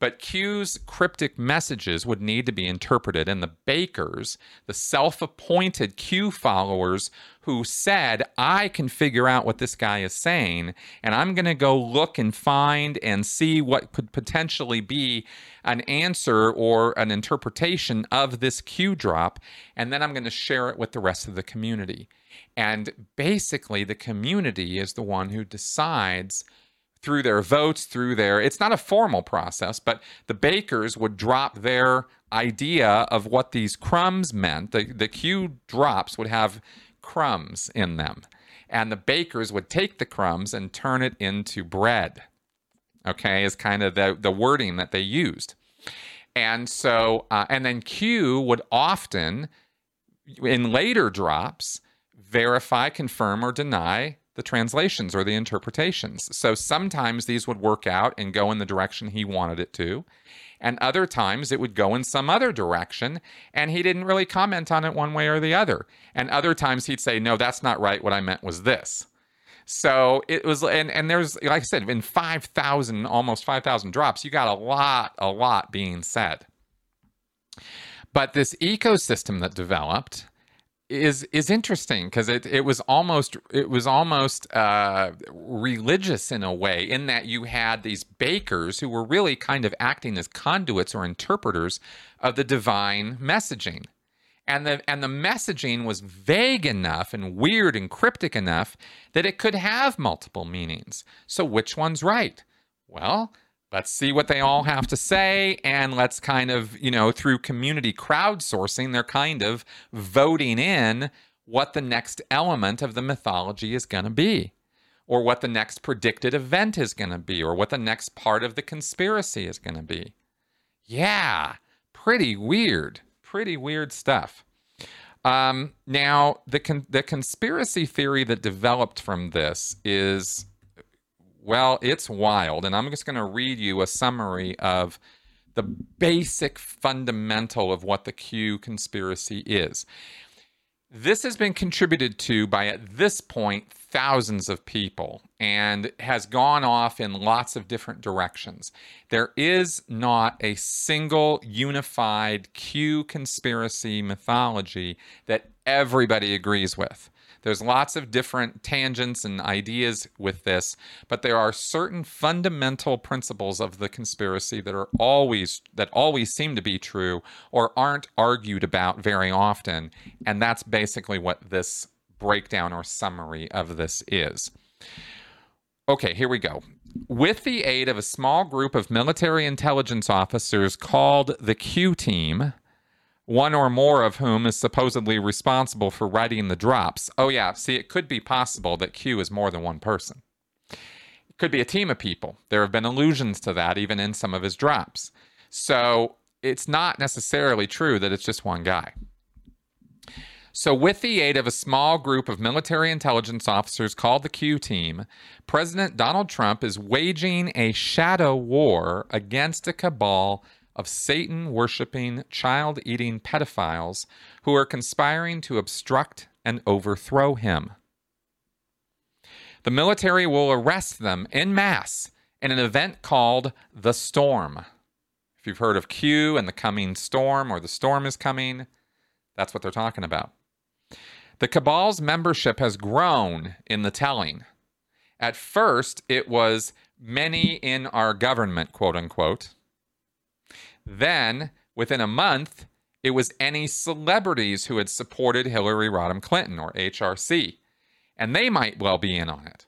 But Q's cryptic messages would need to be interpreted, and the bakers, the self-appointed Q followers who said, I can figure out what this guy is saying, and I'm going to go look and find and see what could potentially be an answer or an interpretation of this Q drop, and then I'm going to share it with the rest of the community. And basically, the community is the one who decides through their votes, it's not a formal process, but the bakers would drop their idea of what these crumbs meant. The Q drops would have crumbs in them, and the bakers would take the crumbs and turn it into bread, okay, is kind of the wording that they used. And so, and then Q would often, in later drops, verify, confirm, or deny the translations or the interpretations. So sometimes these would work out and go in the direction he wanted it to, and other times it would go in some other direction, and he didn't really comment on it one way or the other. And other times he'd say, no, that's not right. What I meant was this. So it was, and there's, like I said, in 5,000, almost 5,000 drops, you got a lot being said. But this ecosystem that developed is interesting because it was almost religious in a way, in that you had these bakers who were really kind of acting as conduits or interpreters of the divine messaging. And the messaging was vague enough and weird and cryptic enough that it could have multiple meanings. So which one's right? Well, let's see what they all have to say, and let's kind of, through community crowdsourcing, they're kind of voting in what the next element of the mythology is going to be, or what the next predicted event is going to be, or what the next part of the conspiracy is going to be. Yeah, pretty weird. Pretty weird stuff. Now, the conspiracy theory that developed from this is, well, it's wild. And I'm just going to read you a summary of the basic fundamental of what the Q conspiracy is. This has been contributed to by, at this point, thousands of people and has gone off in lots of different directions. There is not a single unified Q conspiracy mythology that everybody agrees with. There's lots of different tangents and ideas with this, but there are certain fundamental principles of the conspiracy that are always seem to be true or aren't argued about very often, and that's basically what this breakdown or summary of this is. Okay, here we go. With the aid of a small group of military intelligence officers called the Q Team, one or more of whom is supposedly responsible for writing the drops. Oh, yeah. See, it could be possible that Q is more than one person. It could be a team of people. There have been allusions to that even in some of his drops. So it's not necessarily true that it's just one guy. So with the aid of a small group of military intelligence officers called the Q Team, President Donald Trump is waging a shadow war against a cabal of Satan-worshipping, child-eating pedophiles who are conspiring to obstruct and overthrow him. The military will arrest them en masse in an event called The Storm. If you've heard of Q and the coming storm, or the storm is coming, that's what they're talking about. The cabal's membership has grown in the telling. At first, it was many in our government, quote-unquote. Then, within a month, it was any celebrities who had supported Hillary Rodham Clinton, or HRC, and they might well be in on it.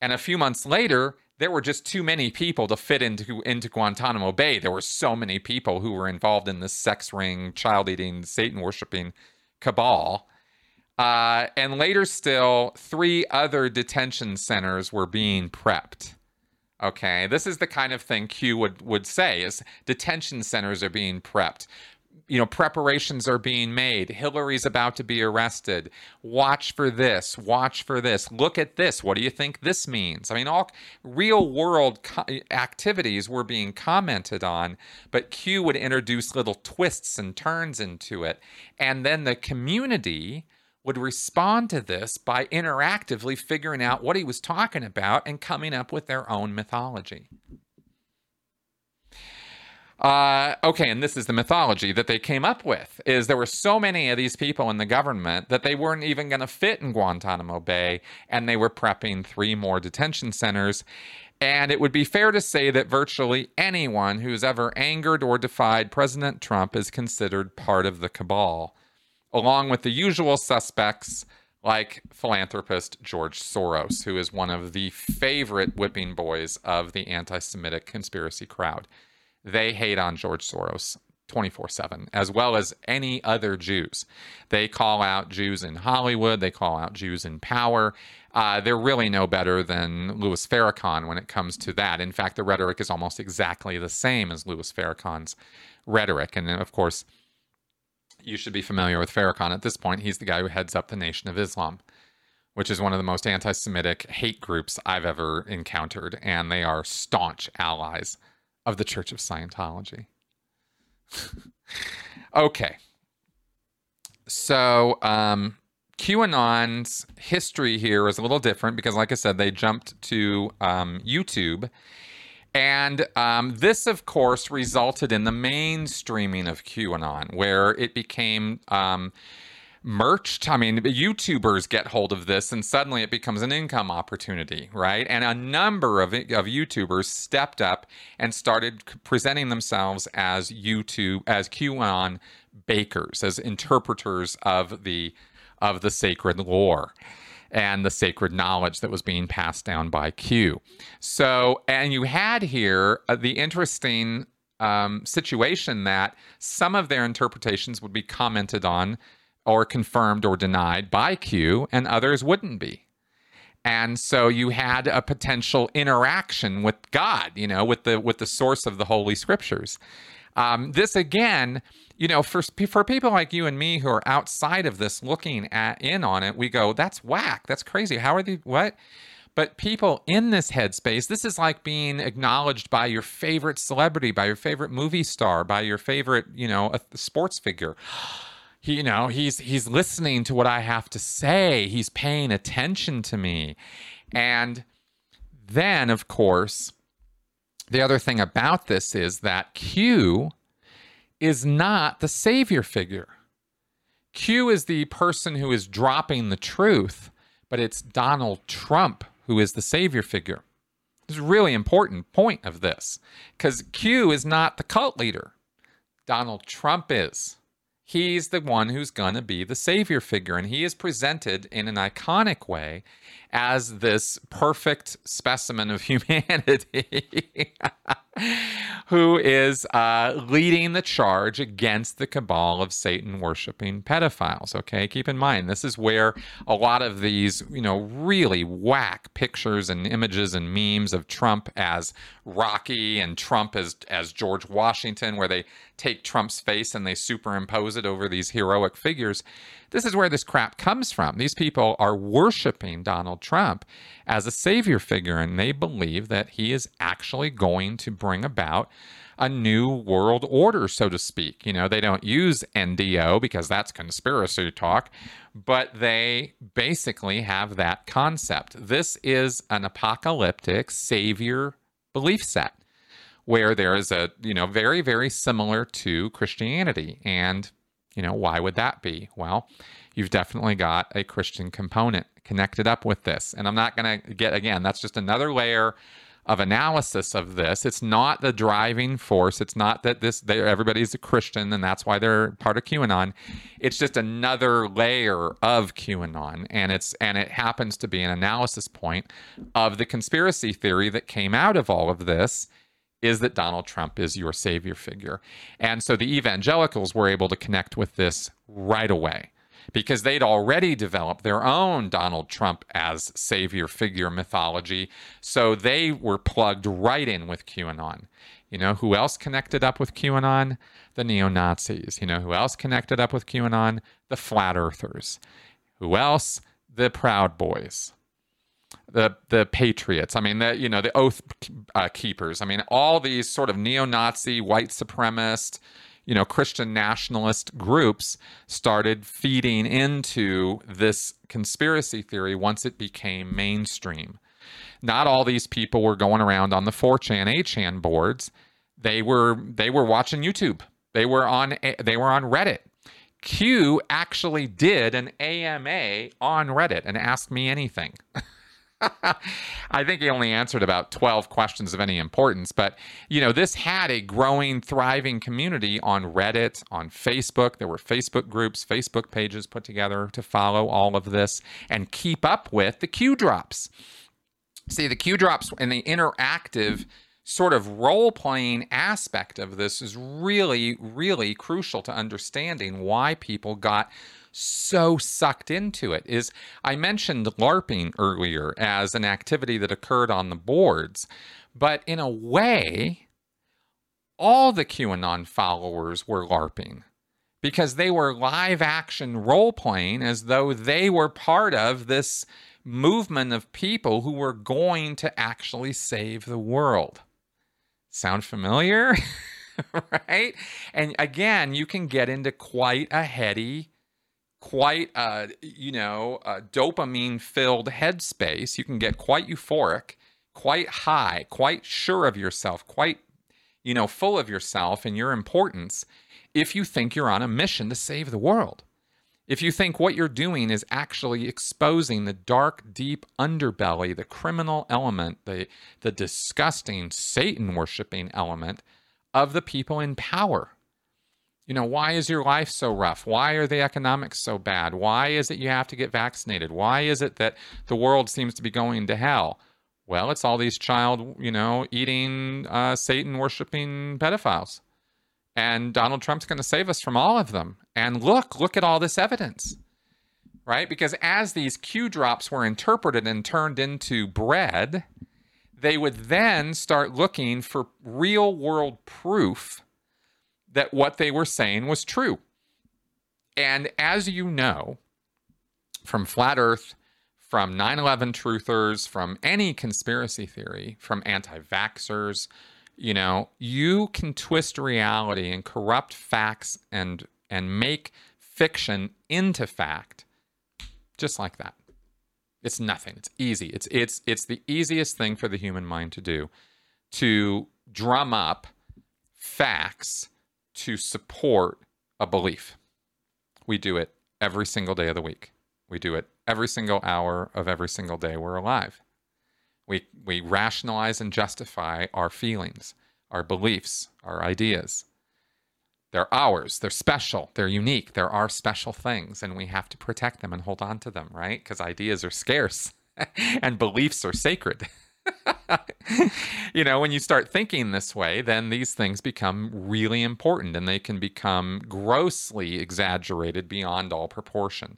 And a few months later, there were just too many people to fit into Guantanamo Bay. There were so many people who were involved in this sex ring, child-eating, Satan-worshipping cabal. And later still, 3 other detention centers were being prepped. Okay, this is the kind of thing Q would say, is detention centers are being prepped. Preparations are being made. Hillary's about to be arrested. Watch for this. Watch for this. Look at this. What do you think this means? I mean, all real-world activities were being commented on, but Q would introduce little twists and turns into it. And then the community would respond to this by interactively figuring out what he was talking about and coming up with their own mythology. Okay, and this is the mythology that they came up with, is there were so many of these people in the government that they weren't even going to fit in Guantanamo Bay, and they were prepping 3 more detention centers. And it would be fair to say that virtually anyone who's ever angered or defied President Trump is considered part of the cabal, along with the usual suspects like philanthropist George Soros, who is one of the favorite whipping boys of the anti-Semitic conspiracy crowd. They hate on George Soros 24/7, as well as any other Jews. They call out Jews in Hollywood. They call out Jews in power. They're really no better than Louis Farrakhan when it comes to that. In fact, the rhetoric is almost exactly the same as Louis Farrakhan's rhetoric. And then, of course, You should be familiar with Farrakhan at this point. He's the guy who heads up the Nation of Islam, which is one of the most anti-Semitic hate groups I've ever encountered, and they are staunch allies of the Church of Scientology. Okay. So QAnon's history here is a little different because, like I said, they jumped to YouTube. And this, of course, resulted in the mainstreaming of QAnon, where it became merched. I mean, YouTubers get hold of this, and suddenly it becomes an income opportunity, right? And a number of YouTubers stepped up and started presenting themselves as YouTube, as QAnon bakers, as interpreters of the sacred lore and the sacred knowledge that was being passed down by Q. So, and you had here the interesting situation that some of their interpretations would be commented on or confirmed or denied by Q, and others wouldn't be. And so you had a potential interaction with God, you know, with the source of the Holy Scriptures. This again, you know, for people like you and me who are outside of this looking in on it, we go, that's whack. That's crazy. How are they? What? But people in this headspace, this is like being acknowledged by your favorite celebrity, by your favorite movie star, by your favorite, you know, a sports figure. You know, he's listening to what I have to say. He's paying attention to me. And then, of course, the other thing about this is that Q is not the savior figure. Q is the person who is dropping the truth, but it's Donald Trump who is the savior figure. It's a really important point of this, because Q is not the cult leader. Donald Trump is. He's the one who's going to be the savior figure, and he is presented in an iconic way as this perfect specimen of humanity who is leading the charge against the cabal of Satan-worshipping pedophiles, okay? Keep in mind, this is where a lot of these, you know, really whack pictures and images and memes of Trump as Rocky and Trump as George Washington, where they take Trump's face and they superimpose it over these heroic figures. This is where this crap comes from. These people are worshiping Donald Trump as a savior figure, and they believe that he is actually going to bring about a new world order, so to speak. You know, they don't use NDO because that's conspiracy talk, but they basically have that concept. This is an apocalyptic savior belief set where there is a, you know, very, very similar to Christianity. And, you know, why would that be? Well, you've definitely got a Christian component connected up with this. And I'm not going to get, again, that's just another layer of analysis of this. It's not the driving force. It's not that everybody's a Christian and that's why they're part of QAnon. It's just another layer of QAnon, and it happens to be an analysis point of the conspiracy theory that came out of all of this, is that Donald Trump is your savior figure. And so the evangelicals were able to connect with this right away, because they'd already developed their own Donald Trump as savior figure mythology. So they were plugged right in with QAnon. You know, who else connected up with QAnon? The neo-Nazis. You know, who else connected up with QAnon? The flat earthers. Who else? The Proud Boys. The Patriots. I mean, the Oath Keepers. I mean, all these sort of neo-Nazi, white supremacist, you know, Christian nationalist groups started feeding into this conspiracy theory once it became mainstream. Not all these people were going around on the 4chan, 8chan boards. They were watching YouTube. They were on Reddit. Q actually did an AMA on Reddit and asked me anything. I think he only answered about 12 questions of any importance, but, you know, this had a growing, thriving community on Reddit, on Facebook. There were Facebook groups, Facebook pages put together to follow all of this and keep up with the Q drops. See, the Q drops and the interactive sort of role-playing aspect of this is really, really crucial to understanding why people got so sucked into it. Is I mentioned LARPing earlier as an activity that occurred on the boards, but in a way, all the QAnon followers were LARPing, because they were live action role-playing as though they were part of this movement of people who were going to actually save the world. Sound familiar? Right? And again, you can get into quite a heady, quite a, dopamine-filled headspace. You can get quite euphoric, quite high, quite sure of yourself, quite, full of yourself and your importance if you think you're on a mission to save the world. If you think what you're doing is actually exposing the dark, deep underbelly, the criminal element, the disgusting Satan-worshipping element of the people in power. Why is your life so rough? Why are the economics so bad? Why is it you have to get vaccinated? Why is it that the world seems to be going to hell? Well, it's all these child, eating, Satan-worshipping pedophiles. And Donald Trump's going to save us from all of them. And look at all this evidence, right? Because as these Q drops were interpreted and turned into bread, they would then start looking for real-world proof that what they were saying was true. And as you know, from Flat Earth, from 9/11 truthers, from any conspiracy theory, from anti-vaxxers, you can twist reality and corrupt facts and make fiction into fact just like that. It's nothing. It's easy. It's the easiest thing for the human mind to do, to drum up facts to support a belief. We do it every single day of the week. We do it every single hour of every single day we're alive. We rationalize and justify our feelings, our beliefs, our ideas. They're ours. They're special. They're unique. There are special things, and we have to protect them and hold on to them, right? Because ideas are scarce and beliefs are sacred. When you start thinking this way, then these things become really important, and they can become grossly exaggerated beyond all proportion.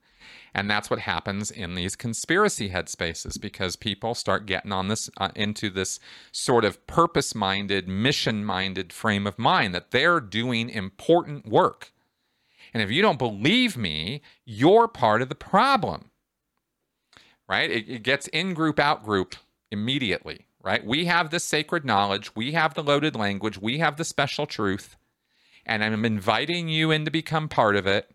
And that's what happens in these conspiracy headspaces, because people start getting on this into this sort of purpose-minded, mission-minded frame of mind that they're doing important work. And if you don't believe me, you're part of the problem, right? It gets in-group, out-group immediately, right? We have the sacred knowledge. We have the loaded language. We have the special truth. And I'm inviting you in to become part of it.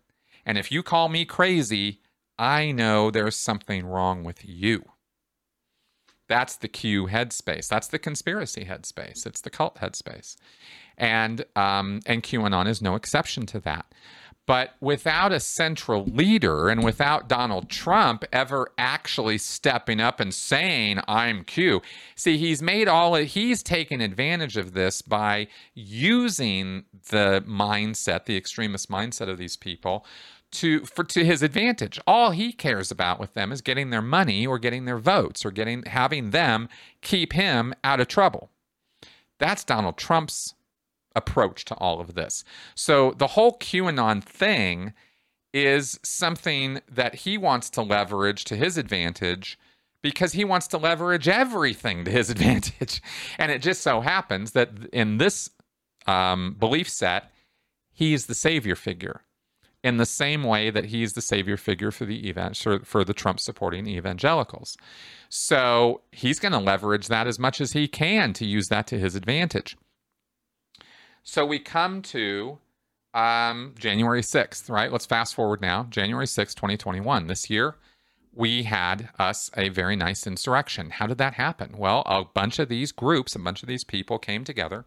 And if you call me crazy, I know there's something wrong with you. That's the Q headspace. That's the conspiracy headspace. It's the cult headspace. And QAnon is no exception to that. But without a central leader and without Donald Trump ever actually stepping up and saying, I'm Q. See, he's taken advantage of this by using the mindset, the extremist mindset of these people to his advantage. All he cares about with them is getting their money or getting their votes or having them keep him out of trouble. That's Donald Trump's approach to all of this. So the whole QAnon thing is something that he wants to leverage to his advantage, because he wants to leverage everything to his advantage. And it just so happens that in this belief set, he's the savior figure in the same way that he's the savior figure for the Trump supporting evangelicals. So he's going to leverage that as much as he can to use that to his advantage. So we come to January 6th, right? Let's fast forward now. January 6th, 2021. This year, we had a very nice insurrection. How did that happen? Well, a bunch of these groups, a bunch of these people came together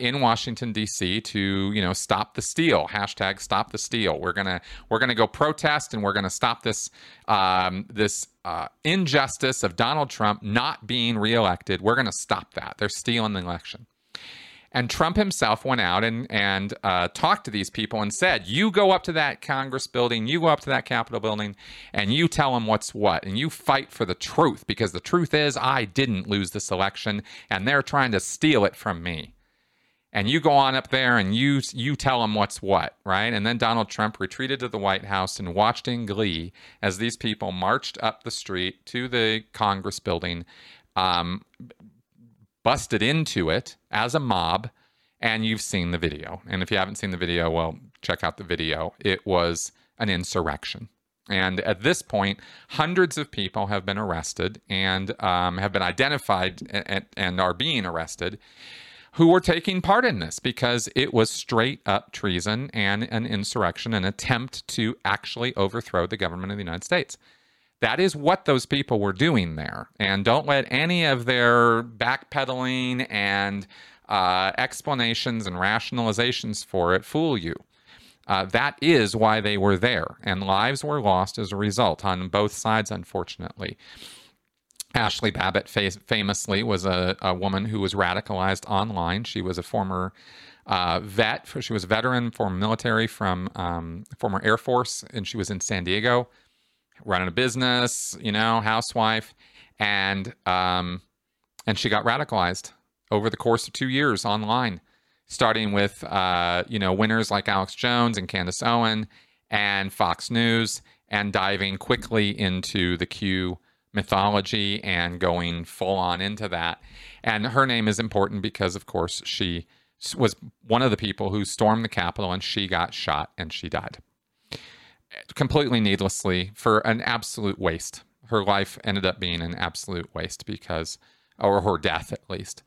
in Washington, D.C. to, stop the steal, hashtag stop the steal. We're gonna go protest, and we're going to stop this injustice of Donald Trump not being reelected. We're going to stop that. They're stealing the election. And Trump himself went out and talked to these people and said, you go up to that Congress building, you go up to that Capitol building, and you tell them what's what. And you fight for the truth, because the truth is I didn't lose this election, and they're trying to steal it from me. And you go on up there and you tell them what's what, right? And then Donald Trump retreated to the White House and watched in glee as these people marched up the street to the Congress building, busted into it as a mob, and you've seen the video. And if you haven't seen the video, well, check out the video. It was an insurrection. And at this point, hundreds of people have been arrested and have been identified and are being arrested who were taking part in this, because it was straight up treason and an insurrection, an attempt to actually overthrow the government of the United States. That is what those people were doing there. And don't let any of their backpedaling and explanations and rationalizations for it fool you. That is why they were there, and lives were lost as a result on both sides, unfortunately. Ashley Babbitt famously was a woman who was radicalized online. She was a former vet. She was a veteran, former military, from former Air Force, and she was in San Diego running a business, you know, housewife, and she got radicalized over the course of 2 years online, starting with, winners like Alex Jones and Candace Owen and Fox News, and diving quickly into the Q mythology and going full on into that. And her name is important because, of course, she was one of the people who stormed the Capitol, and she got shot and she died. Completely needlessly, for an absolute waste. Her life ended up being an absolute waste because, or her death at least,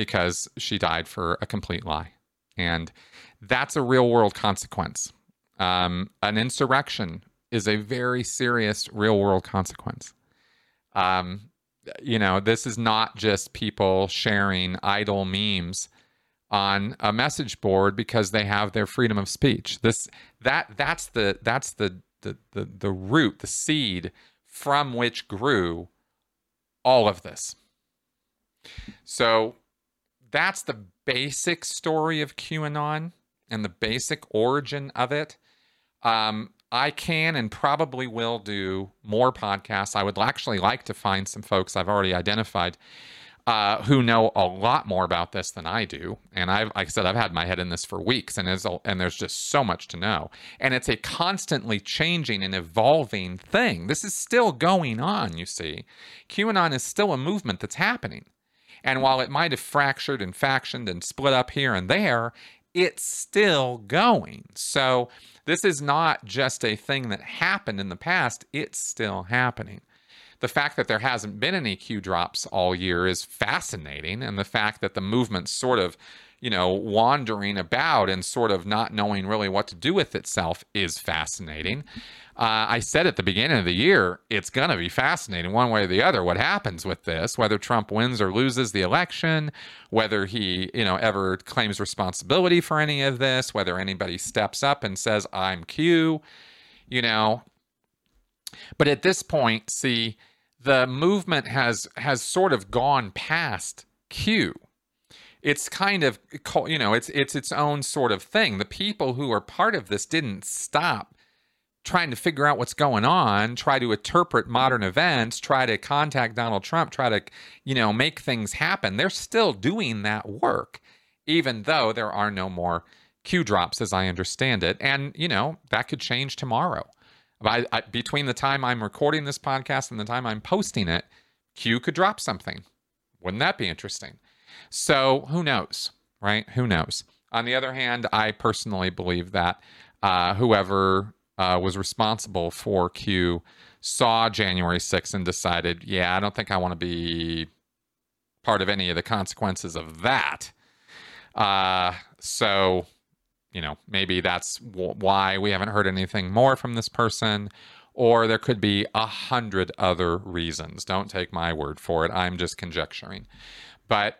because she died for a complete lie. And that's a real world consequence. An insurrection is a very serious real world consequence. This is not just people sharing idle memes on a message board because they have their freedom of speech. That's the root, the seed from which grew all of this. So that's the basic story of QAnon and the basic origin of it. I can and probably will do more podcasts. I would actually like to find some folks I've already identified who know a lot more about this than I do. And I've had my head in this for weeks, and there's just so much to know. And it's a constantly changing and evolving thing. This is still going on, you see. QAnon is still a movement that's happening. And while it might have fractured and factioned and split up here and there, it's still going. So this is not just a thing that happened in the past. It's still happening. The fact that there hasn't been any Q drops all year is fascinating. And the fact that the movement's sort of, wandering about and sort of not knowing really what to do with itself is fascinating. I said at the beginning of the year, it's going to be fascinating one way or the other what happens with this, whether Trump wins or loses the election, whether he, ever claims responsibility for any of this, whether anybody steps up and says, I'm Q, But at this point, see, the movement has sort of gone past Q. It's kind of, it's its own sort of thing. The people who are part of this didn't stop trying to figure out what's going on, try to interpret modern events, try to contact Donald Trump, try to, make things happen. They're still doing that work, even though there are no more Q drops, as I understand it. And, that could change tomorrow. Between the time I'm recording this podcast and the time I'm posting it, Q could drop something. Wouldn't that be interesting? So who knows, right? Who knows? On the other hand, I personally believe that whoever was responsible for Q saw January 6th and decided, I don't think I want to be part of any of the consequences of that. So maybe that's why we haven't heard anything more from this person. Or there could be 100 other reasons. Don't take my word for it. I'm just conjecturing. But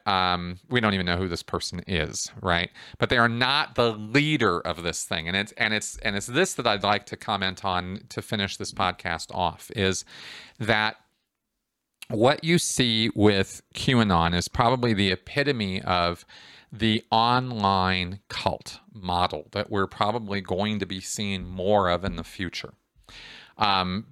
we don't even know who this person is, right? But they are not the leader of this thing, and it's this that I'd like to comment on to finish this podcast off, is that what you see with QAnon is probably the epitome of the online cult model that we're probably going to be seeing more of in the future,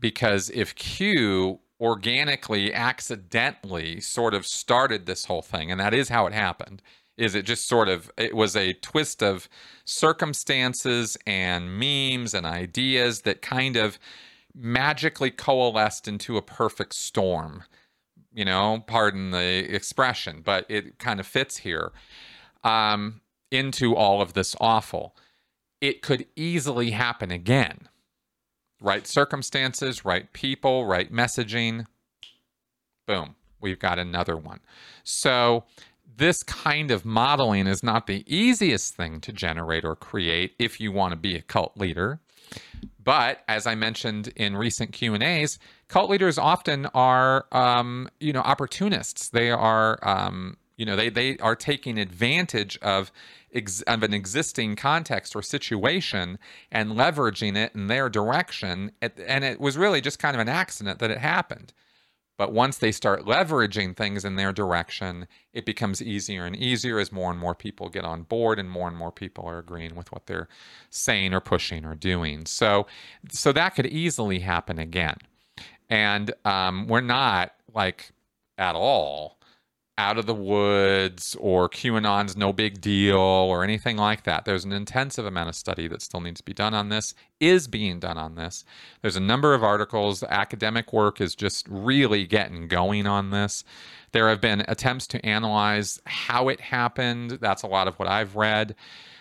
because if Q organically, accidentally sort of started this whole thing, and that is how it happened, is it just sort of, it was a twist of circumstances and memes and ideas that kind of magically coalesced into a perfect storm, pardon the expression, but it kind of fits here, into all of this awful. it could easily happen again. Right circumstances, right people, right messaging. Boom, we've got another one. So this kind of modeling is not the easiest thing to generate or create if you want to be a cult leader. But as I mentioned in recent Q&As, cult leaders often are, opportunists. They are, they are taking advantage of an existing context or situation and leveraging it in their direction. And it was really just kind of an accident that it happened. But once they start leveraging things in their direction, it becomes easier and easier as more and more people get on board and more people are agreeing with what they're saying or pushing or doing. So that could easily happen again. And we're not, like, at all out of the woods or QAnon's no big deal or anything like that. There's an intensive amount of study that still needs to be done on this, is being done on this. There's a number of articles. Academic work is just really getting going on this. There have been attempts to analyze how it happened. That's a lot of what I've read.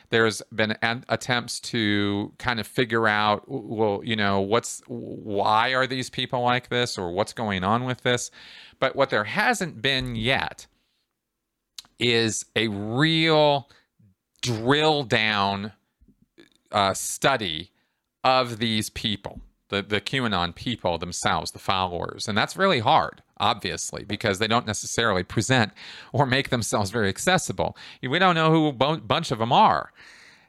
There's been attempts to kind of figure out, why are these people like this, or what's going on with this? But what there hasn't been yet is a real drill down study of these people, the QAnon people themselves, the followers. And that's really hard, obviously, because they don't necessarily present or make themselves very accessible. We don't know who a bunch of them are.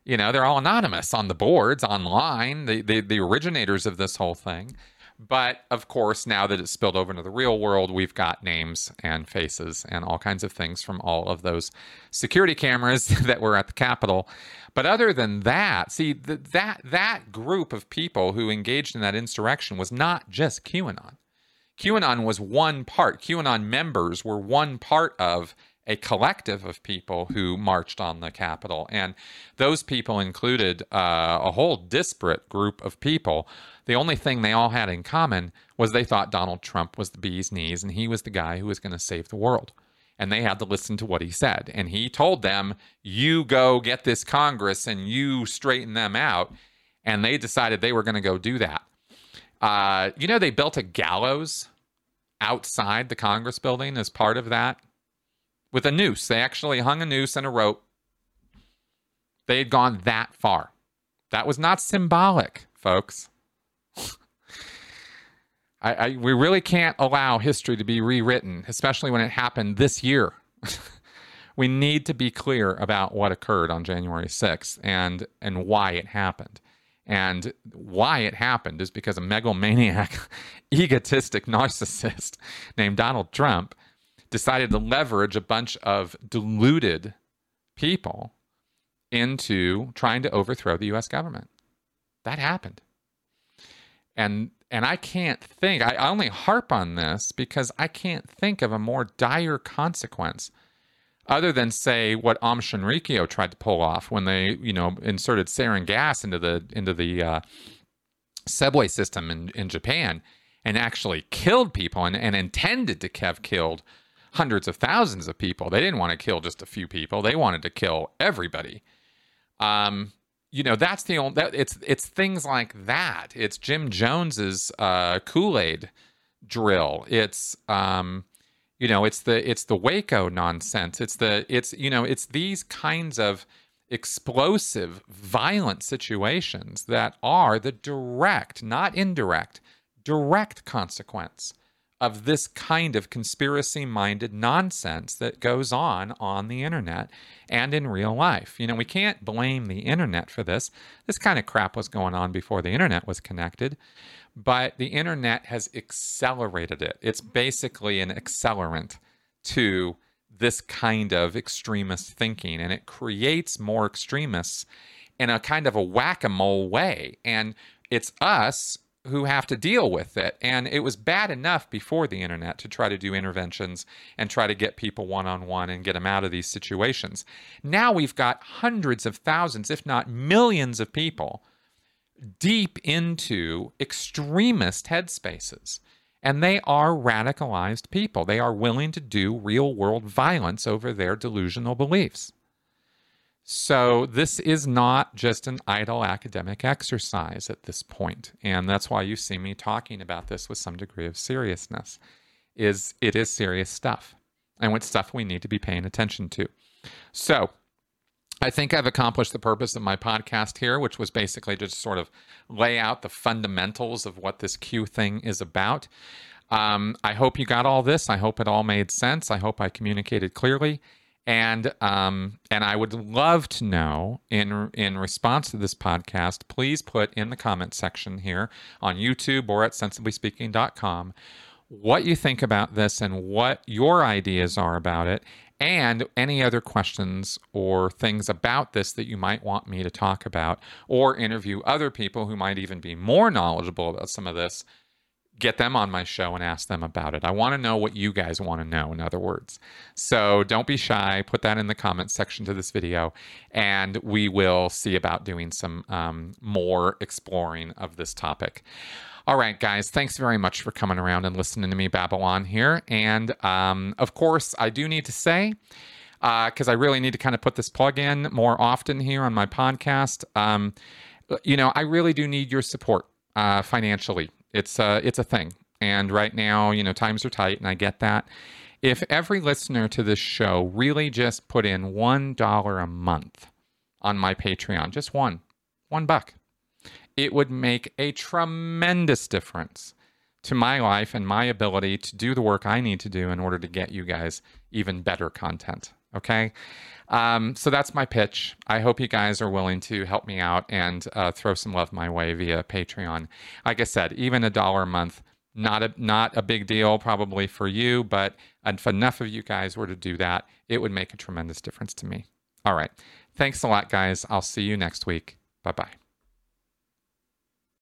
You know, they're all anonymous on the boards, online, the originators of this whole thing. But, of course, now that it's spilled over into the real world, we've got names and faces and all kinds of things from all of those security cameras that were at the Capitol. But other than that, see, that group of people who engaged in that insurrection was not just QAnon. QAnon was one part. QAnon members were one part of a collective of people who marched on the Capitol. And those people included a whole disparate group of people. The only thing they all had in common was they thought Donald Trump was the bee's knees and he was the guy who was going to save the world. And they had to listen to what he said. And he told them, you go get this Congress and you straighten them out. And they decided they were going to go do that. They built a gallows outside the Congress building as part of that with a noose. They actually hung a noose and a rope. They had gone that far. That was not symbolic, folks. We really can't allow history to be rewritten, especially when it happened this year. We need to be clear about what occurred on January 6th and why it happened. And why it happened is because a megalomaniac, egotistic narcissist named Donald Trump decided to leverage a bunch of deluded people into trying to overthrow the U.S. government. That happened. And I can't think, I only harp on this because I can't think of a more dire consequence other than, say, what Aum Shinrikyo tried to pull off when they, inserted sarin gas into the subway system in Japan and actually killed people and intended to have killed hundreds of thousands of people. They didn't want to kill just a few people. They wanted to kill everybody. That's the only. It's things like that. It's Jim Jones's Kool-Aid drill. It's it's the Waco nonsense. It's these kinds of explosive, violent situations that are the direct, not indirect, direct consequence of this kind of conspiracy-minded nonsense that goes on the internet and in real life. We can't blame the internet for this. This kind of crap was going on before the internet was connected, but the internet has accelerated it. It's basically an accelerant to this kind of extremist thinking, and it creates more extremists in a kind of a whack-a-mole way. And it's us who have to deal with it. And it was bad enough before the internet to try to do interventions and try to get people one-on-one and get them out of these situations. Now we've got hundreds of thousands, if not millions of people deep into extremist headspaces. And they are radicalized people. They are willing to do real-world violence over their delusional beliefs. So this is not just an idle academic exercise at this point. And that's why you see me talking about this with some degree of seriousness. It is serious stuff. And it's stuff we need to be paying attention to. So I think I've accomplished the purpose of my podcast here, which was basically to just sort of lay out the fundamentals of what this Q thing is about. I hope you got all this. I hope it all made sense. I hope I communicated clearly. And I would love to know, in response to this podcast, please put in the comment section here on YouTube or at sensiblyspeaking.com what you think about this and what your ideas are about it, and any other questions or things about this that you might want me to talk about, or interview other people who might even be more knowledgeable about some of this. Get them on my show and ask them about it. I want to know what you guys want to know, in other words. So don't be shy. Put that in the comments section to this video, and we will see about doing some more exploring of this topic. All right, guys, thanks very much for coming around and listening to me babble on here. And of course, I do need to say, because I really need to kind of put this plug in more often here on my podcast, you know, I really do need your support financially. It's a thing. And right now, you know, times are tight, and I get that. If every listener to this show really just put in $1 a month on my Patreon, just $1, it would make a tremendous difference to my life and my ability to do the work I need to do in order to get you guys even better content. Okay. So that's my pitch. I hope you guys are willing to help me out and throw some love my way via Patreon. Like I said, even $1 a month, not a big deal probably for you, but if enough of you guys were to do that, it would make a tremendous difference to me. All right. Thanks a lot, guys. I'll see you next week. Bye-bye.